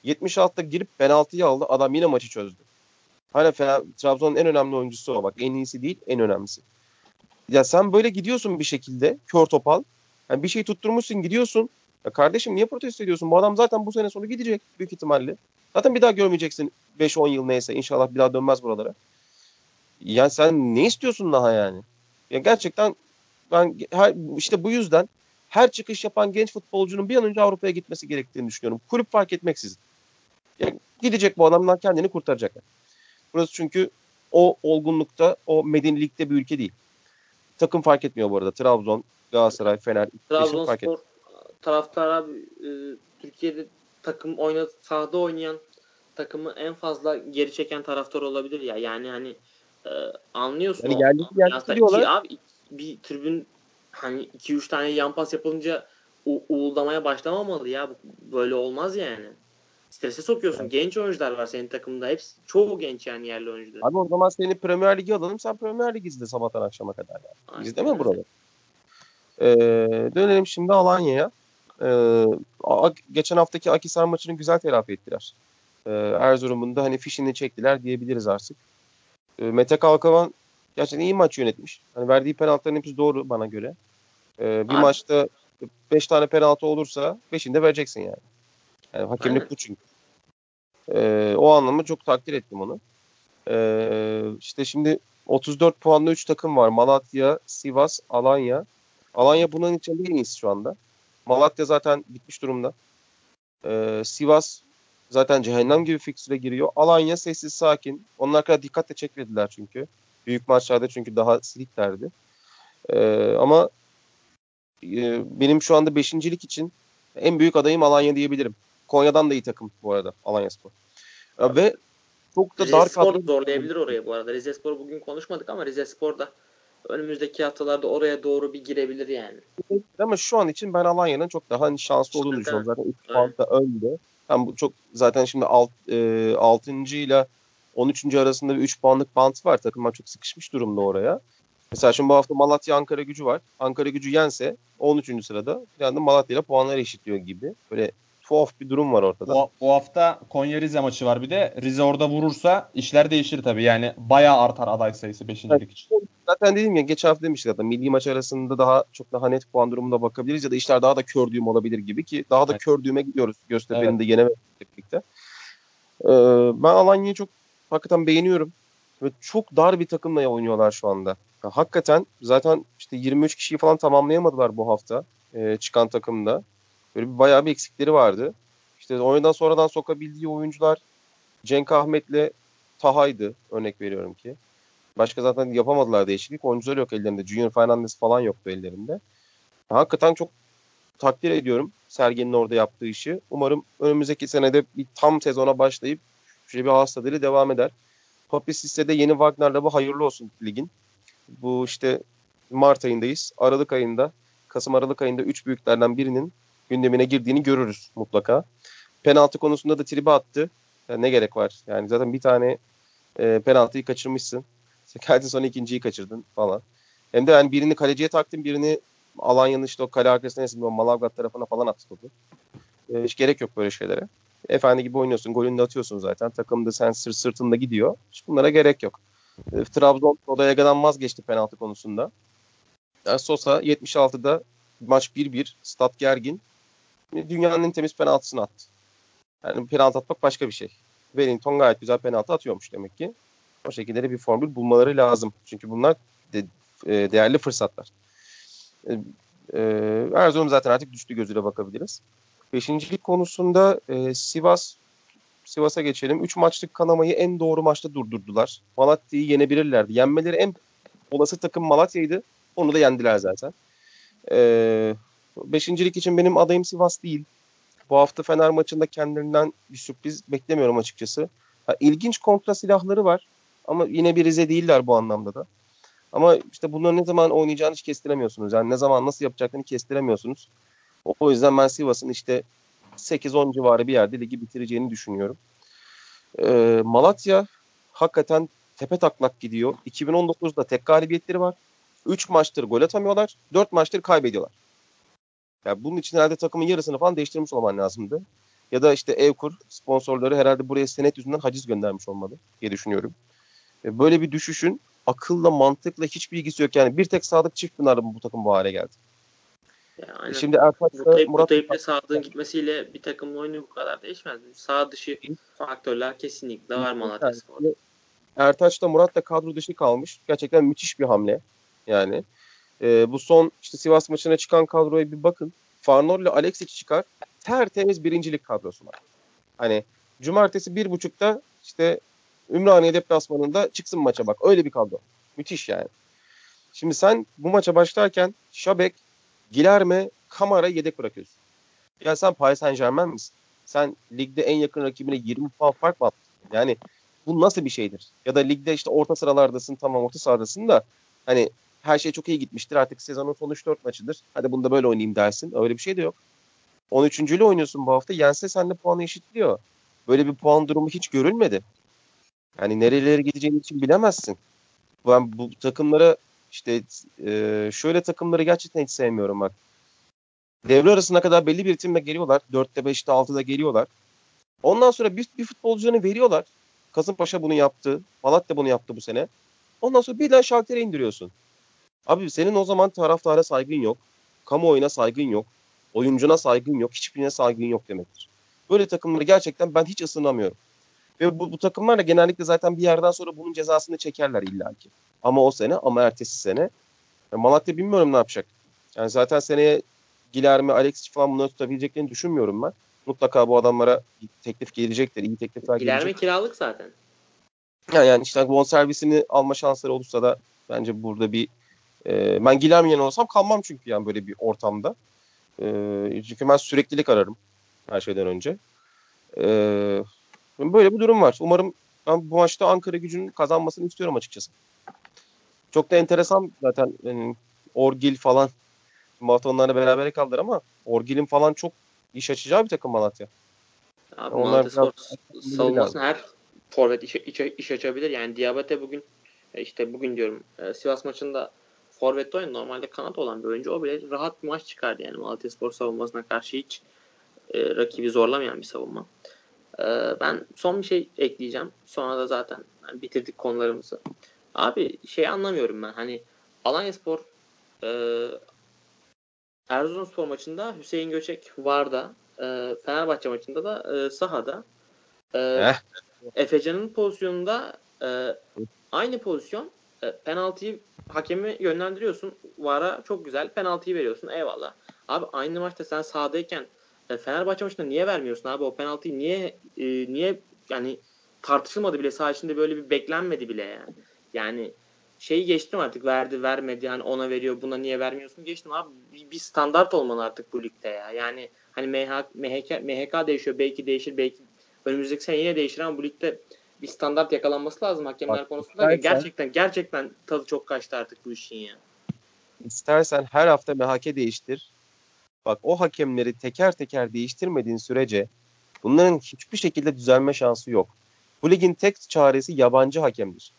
76'da girip penaltıyı aldı. Adam yine maçı çözdü. Hala Trabzon'un en önemli oyuncusu o. Bak en iyisi değil, en önemlisi. Ya sen böyle gidiyorsun bir şekilde. Kör topal. Yani bir şey tutturmuşsun, gidiyorsun. Ya kardeşim niye protesto ediyorsun? Bu adam zaten bu sene sonu gidecek büyük ihtimalle. Zaten bir daha görmeyeceksin 5-10 yıl neyse. İnşallah bir daha dönmez buralara. Yani sen ne istiyorsun daha yani? Ya gerçekten ben işte bu yüzden her çıkış yapan genç futbolcunun bir an önce Avrupa'ya gitmesi gerektiğini düşünüyorum. Kulüp fark etmeksizin. Yani gidecek bu adamlar, kendini kurtaracaklar. Burası çünkü o olgunlukta, o medenilikte bir ülke değil. Takım fark etmiyor bu arada. Trabzon, Galatasaray, Fener. Trabzonspor taraftarı abi, Türkiye'de takım sahada oynayan takımı en fazla geri çeken taraftar olabilir ya. Yani hani anlıyorsun. Yani abi bir tribün hani 2-3 tane yan pas yapılınca uğuldamaya başlamamalı ya. Böyle olmaz yani. Strese sokuyorsun. Evet. Genç oyuncular var senin takımda. Hepsi çoğu genç yani, yerli oyuncular. Abi o zaman seni Premier Lig'e alalım. Sen Premier Lig izle sabahtan akşama kadar. Yani. Aynen. İzleme buraları. Dönelim şimdi Alanya'ya. Geçen haftaki Akhisar maçını güzel telafi ettiler. Erzurum'un da hani fişini çektiler diyebiliriz artık. Mete Kalkavan gerçekten iyi maç yönetmiş. Hani verdiği penaltıların hepsi doğru bana göre. Bir Aynen. maçta 5 tane penaltı olursa 5'ini de vereceksin yani. Yani hakemlik bu çünkü. O anlamda çok takdir ettim onu. İşte şimdi 34 puanlı 3 takım var. Malatya, Sivas, Alanya. Alanya bunun içinde en iyisi şu anda. Malatya zaten bitmiş durumda. Sivas zaten cehennem gibi fikstüre giriyor. Alanya sessiz sakin. Onlar kadar dikkatle çekmediler çünkü. Büyük maçlarda çünkü daha siliklerdi. Ama benim şu anda 5. lig için en büyük adayım Alanya diyebilirim. Konya'dan da iyi takım bu arada Alanyaspor. Ve çok da Rize dar Spor zorlayabilir oraya bu arada. Rize Spor bugün konuşmadık ama Rize Spor da önümüzdeki haftalarda oraya doğru bir girebilir yani. Ama şu an için ben Alanya'nın çok daha hani şanslı olduğunu düşünüyorum. Zaten 3 puan da önde. Tam bu çok zaten şimdi 6. ile 13. arasında bir 3 puanlık bant var. Takımlar çok sıkışmış durumda oraya. Mesela şimdi bu hafta Malatya Ankara Gücü var. Ankara Gücü yense 13. sırada bir anda Malatya ile puanları eşitliyor gibi. Böyle tuhaf bir durum var ortada. Bu hafta Konya Rize maçı var bir de. Rize orada vurursa işler değişir tabii. Yani bayağı artar aday sayısı 5. lig için. Zaten dedim ya, geçen hafta demiştik zaten. Milli maç arasında daha çok daha net puan durumuna bakabiliriz ya da işler daha da kör düğüm olabilir gibi ki daha da kör düğüme gidiyoruz. Göztepe'nin de yenemekle birlikte. Ben Alanya'yı çok hakikaten beğeniyorum. Ve çok dar bir takımla oynuyorlar şu anda. Hakikaten zaten işte 23 kişiyi falan tamamlayamadılar bu hafta çıkan takımda. Böyle bayağı bir eksikleri vardı. İşte oyundan sonradan sokabildiği oyuncular Cenk Ahmet'le Taha'ydı örnek veriyorum ki. Başka zaten yapamadılar değişiklik. Oyuncular yok ellerinde. Junior Fernandes falan yoktu ellerinde. Hakikaten çok takdir ediyorum Sergen'in orada yaptığı işi. Umarım önümüzdeki senede bir tam sezona başlayıp şöyle bir hastalığı devam eder. Papis Lisse'de yeni Wagner'la bu hayırlı olsun ligin. Bu işte Mart ayındayız. Kasım-Aralık ayında 3 büyüklerden birinin gündemine girdiğini görürüz mutlaka. Penaltı konusunda da tribe attı. Yani ne gerek var? Yani zaten bir tane penaltıyı kaçırmışsın. Geldin sonra ikinciyi kaçırdın falan. Hem de yani birini kaleciye taktın, birini Alanya'nın işte o kale arkasına esmiyor. Malavgat tarafına falan attı topu. Hiç gerek yok böyle şeylere. Efendi gibi oynuyorsun. Golünü de atıyorsun zaten. Takım da sen sırtında gidiyor. Hiç bunlara gerek yok. Trabzon Odayaga'dan vazgeçti penaltı konusunda. Sosa 76'da maç 1-1. Stat gergin. Dünyanın en temiz penaltısını attı. Yani penaltı atmak başka bir şey. Wellington gayet güzel penaltı atıyormuş demek ki. O şekilde de bir formül bulmaları lazım. Çünkü bunlar değerli fırsatlar. Erzurum zaten artık düştü gözüyle bakabiliriz. Beşincilik konusunda Sivas'a geçelim. 3 maçlık kanamayı en doğru maçta durdurdular. Malatya'yı yenebilirlerdi. Yenmeleri en olası takım Malatya'ydı. Onu da yendiler zaten. Beşincilik için benim adayım Sivas değil. Bu hafta Fener maçında kendilerinden bir sürpriz beklemiyorum açıkçası. İlginç kontra silahları var. Ama yine bir Rize değiller bu anlamda da. Ama işte bunların ne zaman oynayacağını hiç kestiremiyorsunuz. Yani ne zaman nasıl yapacaklarını kestiremiyorsunuz. O yüzden ben Sivas'ın işte 8-10 civarı bir yerde ligi bitireceğini düşünüyorum. Malatya hakikaten tepe taklak gidiyor. 2019'da tek galibiyetleri var. 3 maçtır gol atamıyorlar. 4 maçtır kaybediyorlar. Yani bunun için herhalde takımın yarısını falan değiştirmiş olman lazımdı. Ya da işte Evkur sponsorları herhalde buraya senet yüzünden haciz göndermiş olmalı diye düşünüyorum. Böyle bir düşüşün akılla mantıkla hiçbir ilgisi yok. Yani bir tek Sadık Çiftpınar'la bu takım bu hale geldi. Yani şimdi Murat Sadık'ın gitmesiyle bir takımın oyunu bu kadar değişmez. Sağ dışı faktörler kesinlikle var Malatya Spor'da. Ertaç da Murat da kadro dışı kalmış. Gerçekten müthiş bir hamle. Yani bu son işte Sivas maçına çıkan kadroya bir bakın. Farnol ile Alexic çıkar. Tertemiz birincilik kadrosu var. Hani cumartesi 1.30'da işte Ümraniye deplasmanında çıksın maça bak. Öyle bir kadro. Müthiş yani. Şimdi sen bu maça başlarken Şabek, Guilherme, Kamara yedek bırakıyorsun. Ya sen Paris Saint-Germain misin? Sen ligde en yakın rakibine 20 puan fark mı attın? Yani bu nasıl bir şeydir? Ya da ligde işte orta sıralardasın, tamam orta sahadasın da hani her şey çok iyi gitmiştir. Artık sezonun son 3-4 maçıdır. Hadi bunda böyle oynayayım dersin. Öyle bir şey de yok. 13.'lü oynuyorsun bu hafta. Yense seninle puanı eşitliyor. Böyle bir puan durumu hiç görülmedi. Yani nerelere gideceğini için bilemezsin. Ben bu takımlara işte şöyle takımları gerçekten hiç sevmiyorum bak. Devre arasına kadar belli bir ritimle geliyorlar. 4'te 5'te 6'da geliyorlar. Ondan sonra bir futbolcularını veriyorlar. Kasımpaşa bunu yaptı. Malatya bunu yaptı bu sene. Ondan sonra birden Şalter'e indiriyorsun. Abi senin o zaman taraftara saygın yok. Kamuoyuna saygın yok. Oyuncuna saygın yok. Hiçbirine saygın yok demektir. Böyle takımları gerçekten ben hiç ısınamıyorum. Ve bu takımlar da genellikle zaten bir yerden sonra bunun cezasını çekerler illaki. Ama o sene, ama ertesi sene. Malatya bilmiyorum ne yapacak. Yani zaten seneye Guilherme, Alex falan bunları tutabileceklerini düşünmüyorum ben. Mutlaka bu adamlara teklif gelecektir. İyi teklifler gelecektir. Guilherme kiralık zaten. Yani işte bonservisini alma şansları olursa da bence burada bir ben Guilherme'ye olsam kalmam çünkü yani böyle bir ortamda. Çünkü ben süreklilik ararım her şeyden önce. Böyle bir durum var. Umarım ben bu maçta Ankara Gücü'nün kazanmasını istiyorum açıkçası. Çok da enteresan zaten yani Orgil falan Malatya onlarla beraber kaldılar ama Orgil'in falan çok iş açacağı bir takım Malatya. Abi yani Malatya Spor savunmasına her forvet iş açabilir. Yani Diabate bugün diyorum Sivas maçında forvette oynayan normalde kanat olan bir oyuncu. O bile rahat bir maç çıkardı yani Malatya Spor savunmasına karşı hiç rakibi zorlamayan bir savunma. Ben son bir şey ekleyeceğim. Sonra da zaten bitirdik konularımızı. Abi anlamıyorum ben. Hani Alanyaspor Erzurumspor maçında Hüseyin Göçek VAR'da, Fenerbahçe maçında da sahada. Efecan'ın pozisyonunda aynı pozisyon penaltıyı hakemi yönlendiriyorsun. VAR'a çok güzel penaltıyı veriyorsun. Eyvallah. Abi aynı maçta sen sahadayken Fenerbahçe maçında niye vermiyorsun abi? O penaltıyı niye yani tartışılmadı bile, saha içinde böyle bir beklenmedi bile yani. Yani geçtim artık, verdi vermedi hani ona veriyor buna niye vermiyorsun geçtim abi, bir standart olmalı artık bu ligde ya. Yani hani MHK değişiyor, belki değişir, belki önümüzdeki sene yine değişir ama bu ligde bir standart yakalanması lazım hakemler konusunda. Gerçekten tadı çok kaçtı artık bu işin ya. İstersen her hafta MHK değiştir. Bak o hakemleri teker teker değiştirmediğin sürece bunların hiçbir şekilde düzelme şansı yok. Bu ligin tek çaresi yabancı hakemdir.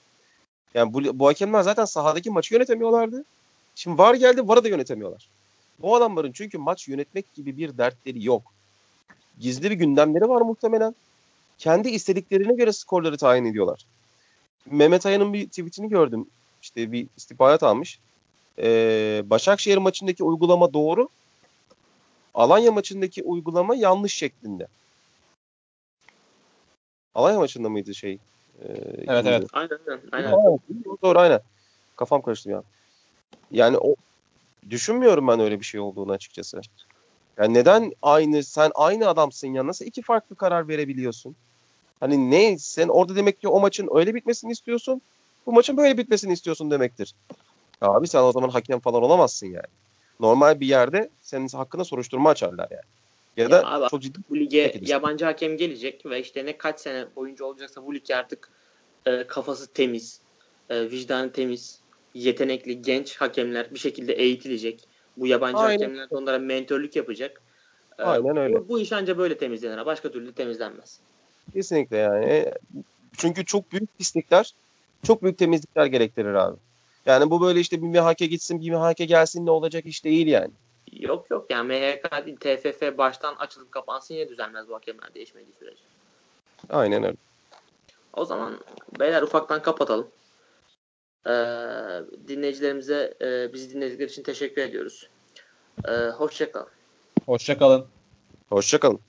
Yani bu hakemler zaten sahadaki maçı yönetemiyorlardı. Şimdi VAR geldi, VAR'ı da yönetemiyorlar. Bu adamların çünkü maç yönetmek gibi bir dertleri yok. Gizli bir gündemleri var muhtemelen. Kendi istediklerine göre skorları tayin ediyorlar. Mehmet Ayan'ın bir tweetini gördüm. İşte bir istihbarat almış. Başakşehir maçındaki uygulama doğru. Alanya maçındaki uygulama yanlış şeklinde. Alanya maçında mıydı ? Evet. Aynen. Doğru aynen. Kafam karıştı ya. Yani o düşünmüyorum ben öyle bir şey olduğunu açıkçası. Yani neden sen aynı adamsın ya, nasıl iki farklı karar verebiliyorsun? Hani ne, sen orada demek ki o maçın öyle bitmesini istiyorsun. Bu maçın böyle bitmesini istiyorsun demektir. Abi sen o zaman hakem falan olamazsın yani. Normal bir yerde senin hakkında soruşturma açarlar yani. Ya da abi, çok ciddi bu lige yabancı hakem gelecek ve işte ne kaç sene oyuncu olacaksa bu lig artık kafası temiz, vicdanı temiz, yetenekli genç hakemler bir şekilde eğitilecek. Bu yabancı hakemler onlara mentörlük yapacak. Aynen öyle. Bu iş ancak böyle temizlenir. Başka türlü temizlenmez. Kesinlikle yani. Çünkü çok büyük pislikler, çok büyük temizlikler gerektirir abi. Yani bu böyle işte bir MHK gitsin, bir MHK gelsin ne olacak iş değil yani. Yok yani MHK değil, TFF baştan açılıp kapansın yine düzelmez bu hakemler değişmediği sürece. Aynen öyle. O zaman beyler ufaktan kapatalım. Dinleyicilerimize bizi dinledikleri için teşekkür ediyoruz. Hoşça kal. Hoşça kalın. Hoşça kalın.